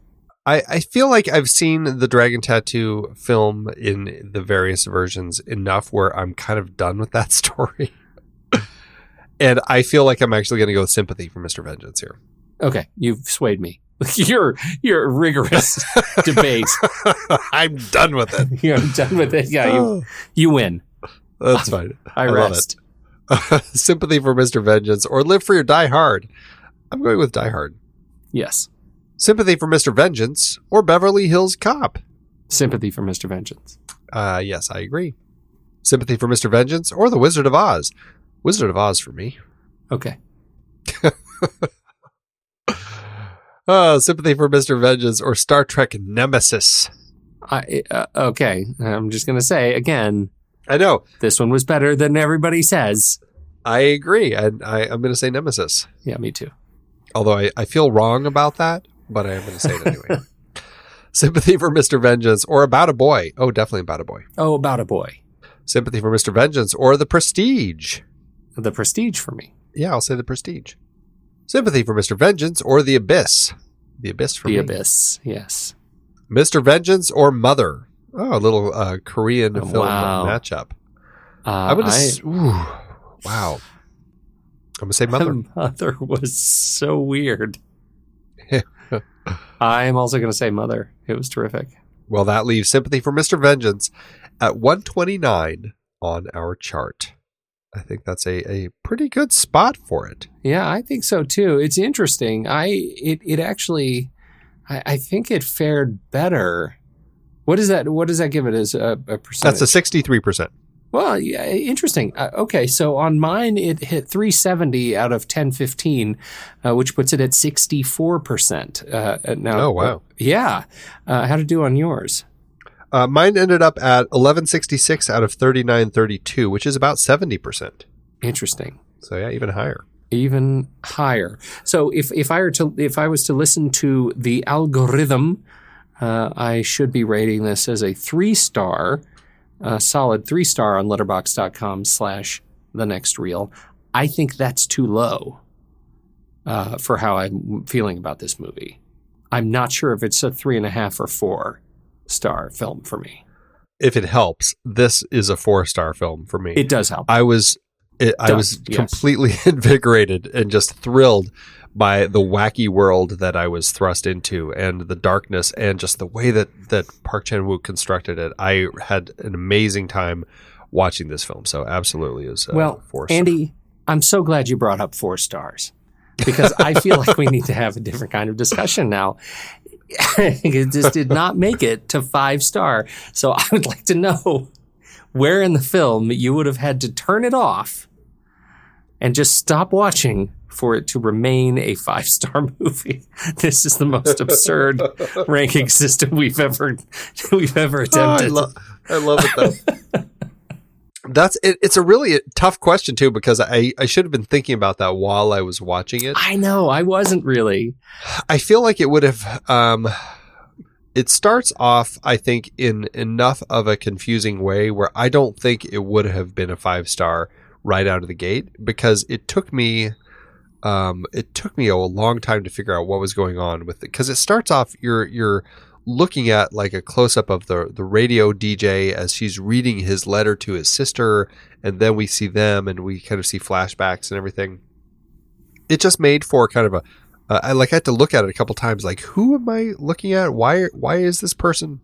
I feel like I've seen the Dragon Tattoo film in the various versions enough where I'm kind of done with that story. And I feel like I'm actually going to go with Sympathy for Mr. Vengeance here. Okay, you've swayed me. Your rigorous debate. I'm done with it. You're done with it. Yeah, you win. That's fine. I rest. Love it. Sympathy for Mr. Vengeance or Live Free or Die Hard. I'm going with Die Hard. Yes. Sympathy for Mr. Vengeance or Beverly Hills Cop. Sympathy for Mr. Vengeance. Yes, I agree. Sympathy for Mr. Vengeance or The Wizard of Oz. Wizard of Oz for me. Okay. Sympathy for Mr. Vengeance or Star Trek Nemesis. Okay. I'm just going to say again. I know. This one was better than everybody says. I agree. I'm going to say Nemesis. Yeah, me too. Although I feel wrong about that, but I am going to say it anyway. Sympathy for Mr. Vengeance or About a Boy. Oh, definitely About a Boy. Oh, About a Boy. Sympathy for Mr. Vengeance or The Prestige. The Prestige for me. Yeah, I'll say The Prestige. Sympathy for Mr. Vengeance or The Abyss. The Abyss for me. The Abyss, yes. Mr. Vengeance or Mother. Oh, a little Korean film matchup. Wow. I'm going to say Mother. Mother was so weird. I'm also going to say Mother. It was terrific. Well, that leaves Sympathy for Mr. Vengeance at 129 on our chart. I think that's a pretty good spot for it. Yeah, I think so too. It's interesting. I think it fared better. What does that give it as a percentage? That's a 63%. Well, yeah, interesting. Okay, so on mine, it hit 370 out of 1015, which puts it at 64%. Now, oh, wow. Yeah. How'd it do on yours? Mine ended up at 1166 out of 3932, which is about 70%. Interesting. So, yeah, even higher. Even higher. So, if I was to listen to the algorithm, I should be rating this as a 3-star. A solid 3-star on letterboxd.com/thenextreel. I think that's too low for how I'm feeling about this movie. I'm not sure if it's a 3.5 or 4. star film for me. If it helps, this is a 4-star film for me. It does help. I was completely invigorated and just thrilled by the wacky world that I was thrust into, and the darkness, and just the way that Park Chan-wook constructed it. I had an amazing time watching this film. So absolutely is 4-star. Andy, I'm so glad you brought up 4 stars, because I feel like we need to have a different kind of discussion now. It just did not make it to 5-star. So I would like to know where in the film you would have had to turn it off and just stop watching for it to remain a 5-star movie. This is the most absurd ranking system we've ever attempted. Oh, I love it though. It's a really tough question too, because I should have been thinking about that while I was watching it. I know, I wasn't really. I feel like it would have, it starts off, I think, in enough of a confusing way where I don't think it would have been a 5-star right out of the gate, because it took me a long time to figure out what was going on with it. 'Cause it starts off, you're looking at like a close-up of the radio DJ as she's reading his letter to his sister, and then we see them and we kind of see flashbacks and everything. It just made for kind of I had to look at it a couple times, like, who am I looking at? Why is this person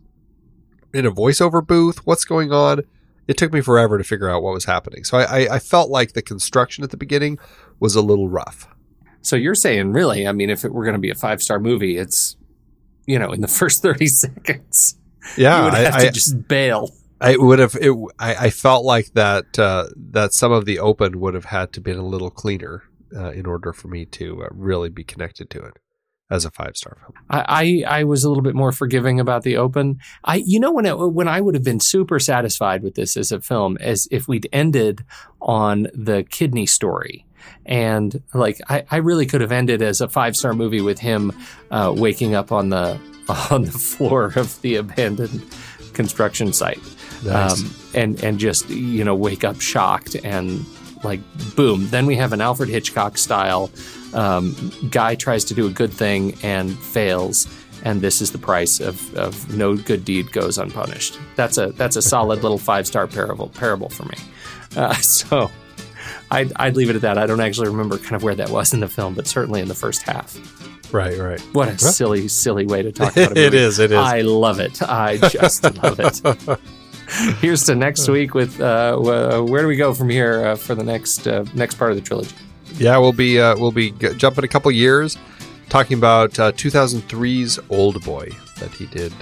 in a voiceover booth? What's going on? It took me forever to figure out what was happening. So I felt like the construction at the beginning was a little rough. So you're saying, really, I mean, if it were going to be a 5-star movie, it's, you know, in the first 30 seconds, you would have to just bail. I would have. I felt like that some of the open would have had to be a little cleaner in order for me to really be connected to it as a 5-star film. I was a little bit more forgiving about the open. When I would have been super satisfied with this as a film, as if we'd ended on the kidney story. And like, I really could have ended as a 5-star movie with him waking up on the floor of the abandoned construction site. Nice. And just, you know, wake up shocked and like, boom. Then we have an Alfred Hitchcock style guy tries to do a good thing and fails. And this is the price of no good deed goes unpunished. That's a solid little 5-star parable for me. So. I'd leave it at that. I don't actually remember kind of where that was in the film, but certainly in the first half. Right. What a silly, silly way to talk about it. It is. I love it. I just love it. Here's to next week with where do we go from here for the next part of the trilogy? Yeah, we'll be jumping a couple years, talking about 2003's Oldboy that he did,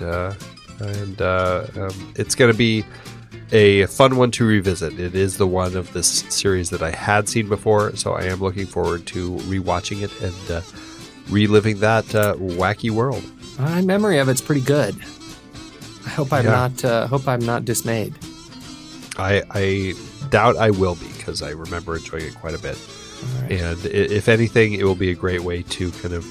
and it's going to be a fun one to revisit. It is the one of this series that I had seen before, so I am looking forward to rewatching it and reliving that wacky world. My memory of it's pretty good. I hope I'm not. Hope I'm not dismayed. I doubt I will be, because I remember enjoying it quite a bit. All right. And if anything, it will be a great way to kind of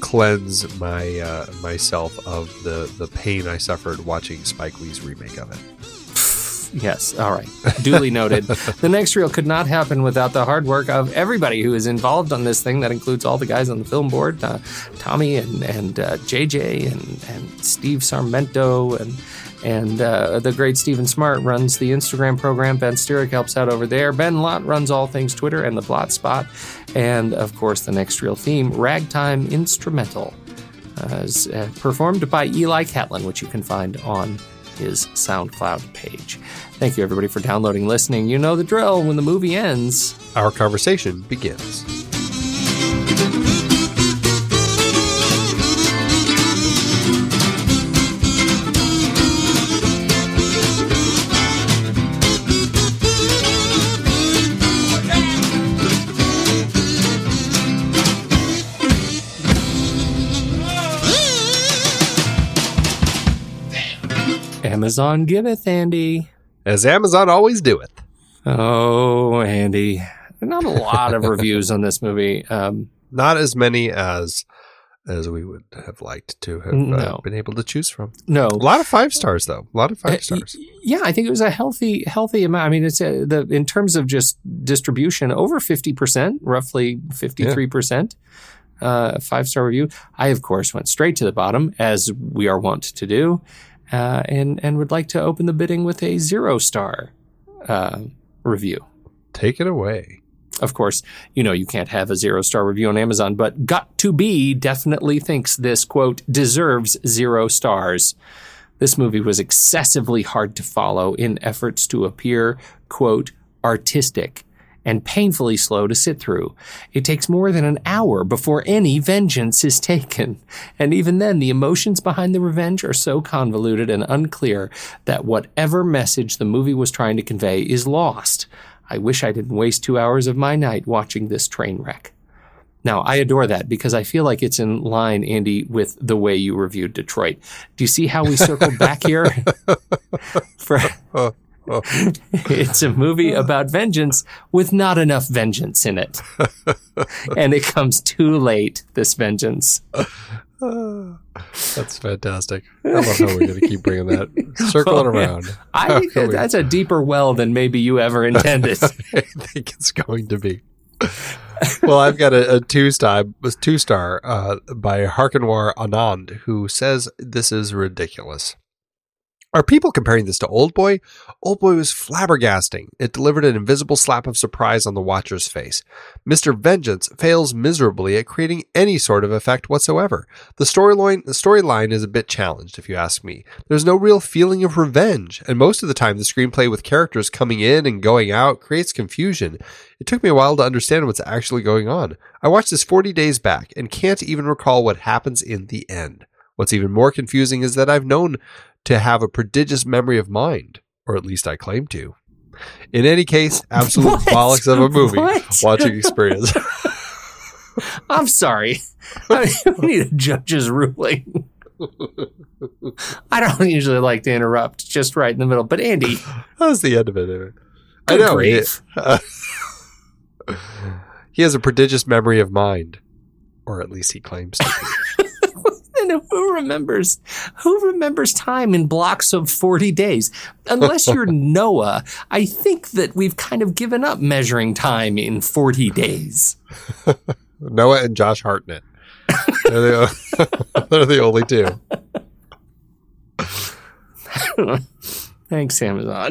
cleanse my myself of the pain I suffered watching Spike Lee's remake of it. Yes. All right. Duly noted. The Next Reel could not happen without the hard work of everybody who is involved on this thing. That includes all the guys on the film board, Tommy and JJ and Steve Sarmento and the great Stephen Smart runs the Instagram program. Ben Sterick helps out over there. Ben Lott runs all things Twitter and the Blot Spot. And, of course, the Next Reel theme, Ragtime Instrumental, is performed by Eli Catlin, which you can find on his SoundCloud page. Thank you, everybody, for downloading, listening. You know the drill. When the movie ends, our conversation begins. Amazon giveth, Andy. As Amazon always doeth. Oh, Andy. Not a lot of reviews on this movie. Not as many as we would have liked to have been able to choose from. No. A lot of 5 stars, though. A lot of 5 stars. Yeah, I think it was a healthy amount. I mean, it's in terms of just distribution, over 50%, roughly 53%. Yeah. 5-star review. I, of course, went straight to the bottom, as we are wont to do. and would like to open the bidding with a 0-star review. Take it away. Of course, you know, you can't have a 0-star review on Amazon, but Got To Be definitely thinks this, quote, deserves 0 stars. This movie was excessively hard to follow in efforts to appear, quote, artistic and painfully slow to sit through. It takes more than an hour before any vengeance is taken. And even then, the emotions behind the revenge are so convoluted and unclear that whatever message the movie was trying to convey is lost. I wish I didn't waste 2 hours of my night watching this train wreck. Now, I adore that because I feel like it's in line, Andy, with the way you reviewed Detroit. Do you see how we circled back here? It's a movie about vengeance with not enough vengeance in it. And it comes too late, this vengeance. That's fantastic. I love how we're going to keep bringing that. Circle it around. Yeah. I think that's a deeper well than maybe you ever intended. I think it's going to be. Well, I've got a 2-star by Harkinwar Anand, who says this is ridiculous. Are people comparing this to Oldboy? Oldboy was flabbergasting. It delivered an invisible slap of surprise on the watcher's face. Mr. Vengeance fails miserably at creating any sort of effect whatsoever. The storyline is a bit challenged, if you ask me. There's no real feeling of revenge, and most of the time the screenplay with characters coming in and going out creates confusion. It took me a while to understand what's actually going on. I watched this 40 days back and can't even recall what happens in the end. What's even more confusing is that I've known to have a prodigious memory of mind, or at least I claim to. In any case, absolute bollocks of a movie watching experience. I'm sorry. We need a judge's ruling. I don't usually like to interrupt just right in the middle, but Andy. That was the end of it. Anyway. I know. He has a prodigious memory of mind, or at least he claims to be. And who remembers time in blocks of 40 days? Unless you're Noah, I think that we've kind of given up measuring time in 40 days. Noah and Josh Hartnett. They're the only two. Thanks, Amazon.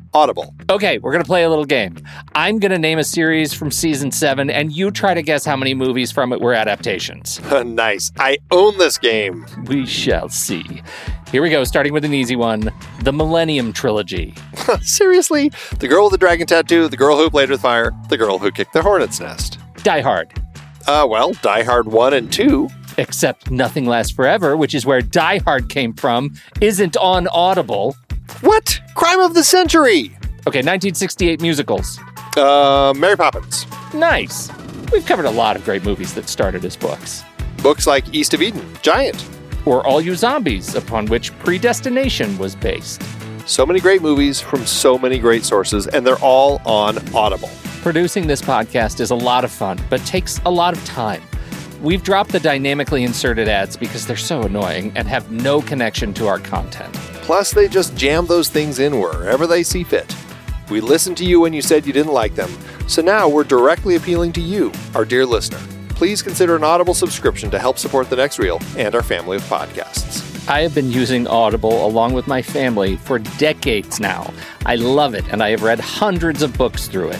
Okay, we're going to play a little game. I'm going to name a series from season 7, and you try to guess how many movies from it were adaptations. Nice. I own this game. We shall see. Here we go, starting with an easy one. The Millennium Trilogy. Seriously? The Girl with the Dragon Tattoo, The Girl Who Played with Fire, The Girl Who Kicked the Hornet's Nest. Die Hard. Die Hard 1 and 2. Except Nothing Lasts Forever, which is where Die Hard came from, isn't on Audible. What? Crime of the Century! Okay, 1968 musicals. Mary Poppins. Nice. We've covered a lot of great movies that started as books. Books like East of Eden, Giant. Or All You Zombies, upon which Predestination was based. So many great movies from so many great sources, and they're all on Audible. Producing this podcast is a lot of fun, but takes a lot of time. We've dropped the dynamically inserted ads because they're so annoying and have no connection to our content. Plus, they just jam those things in wherever they see fit. We listened to you when you said you didn't like them, so now we're directly appealing to you, our dear listener. Please consider an Audible subscription to help support The Next Reel and our family of podcasts. I have been using Audible along with my family for decades now. I love it, and I have read hundreds of books through it.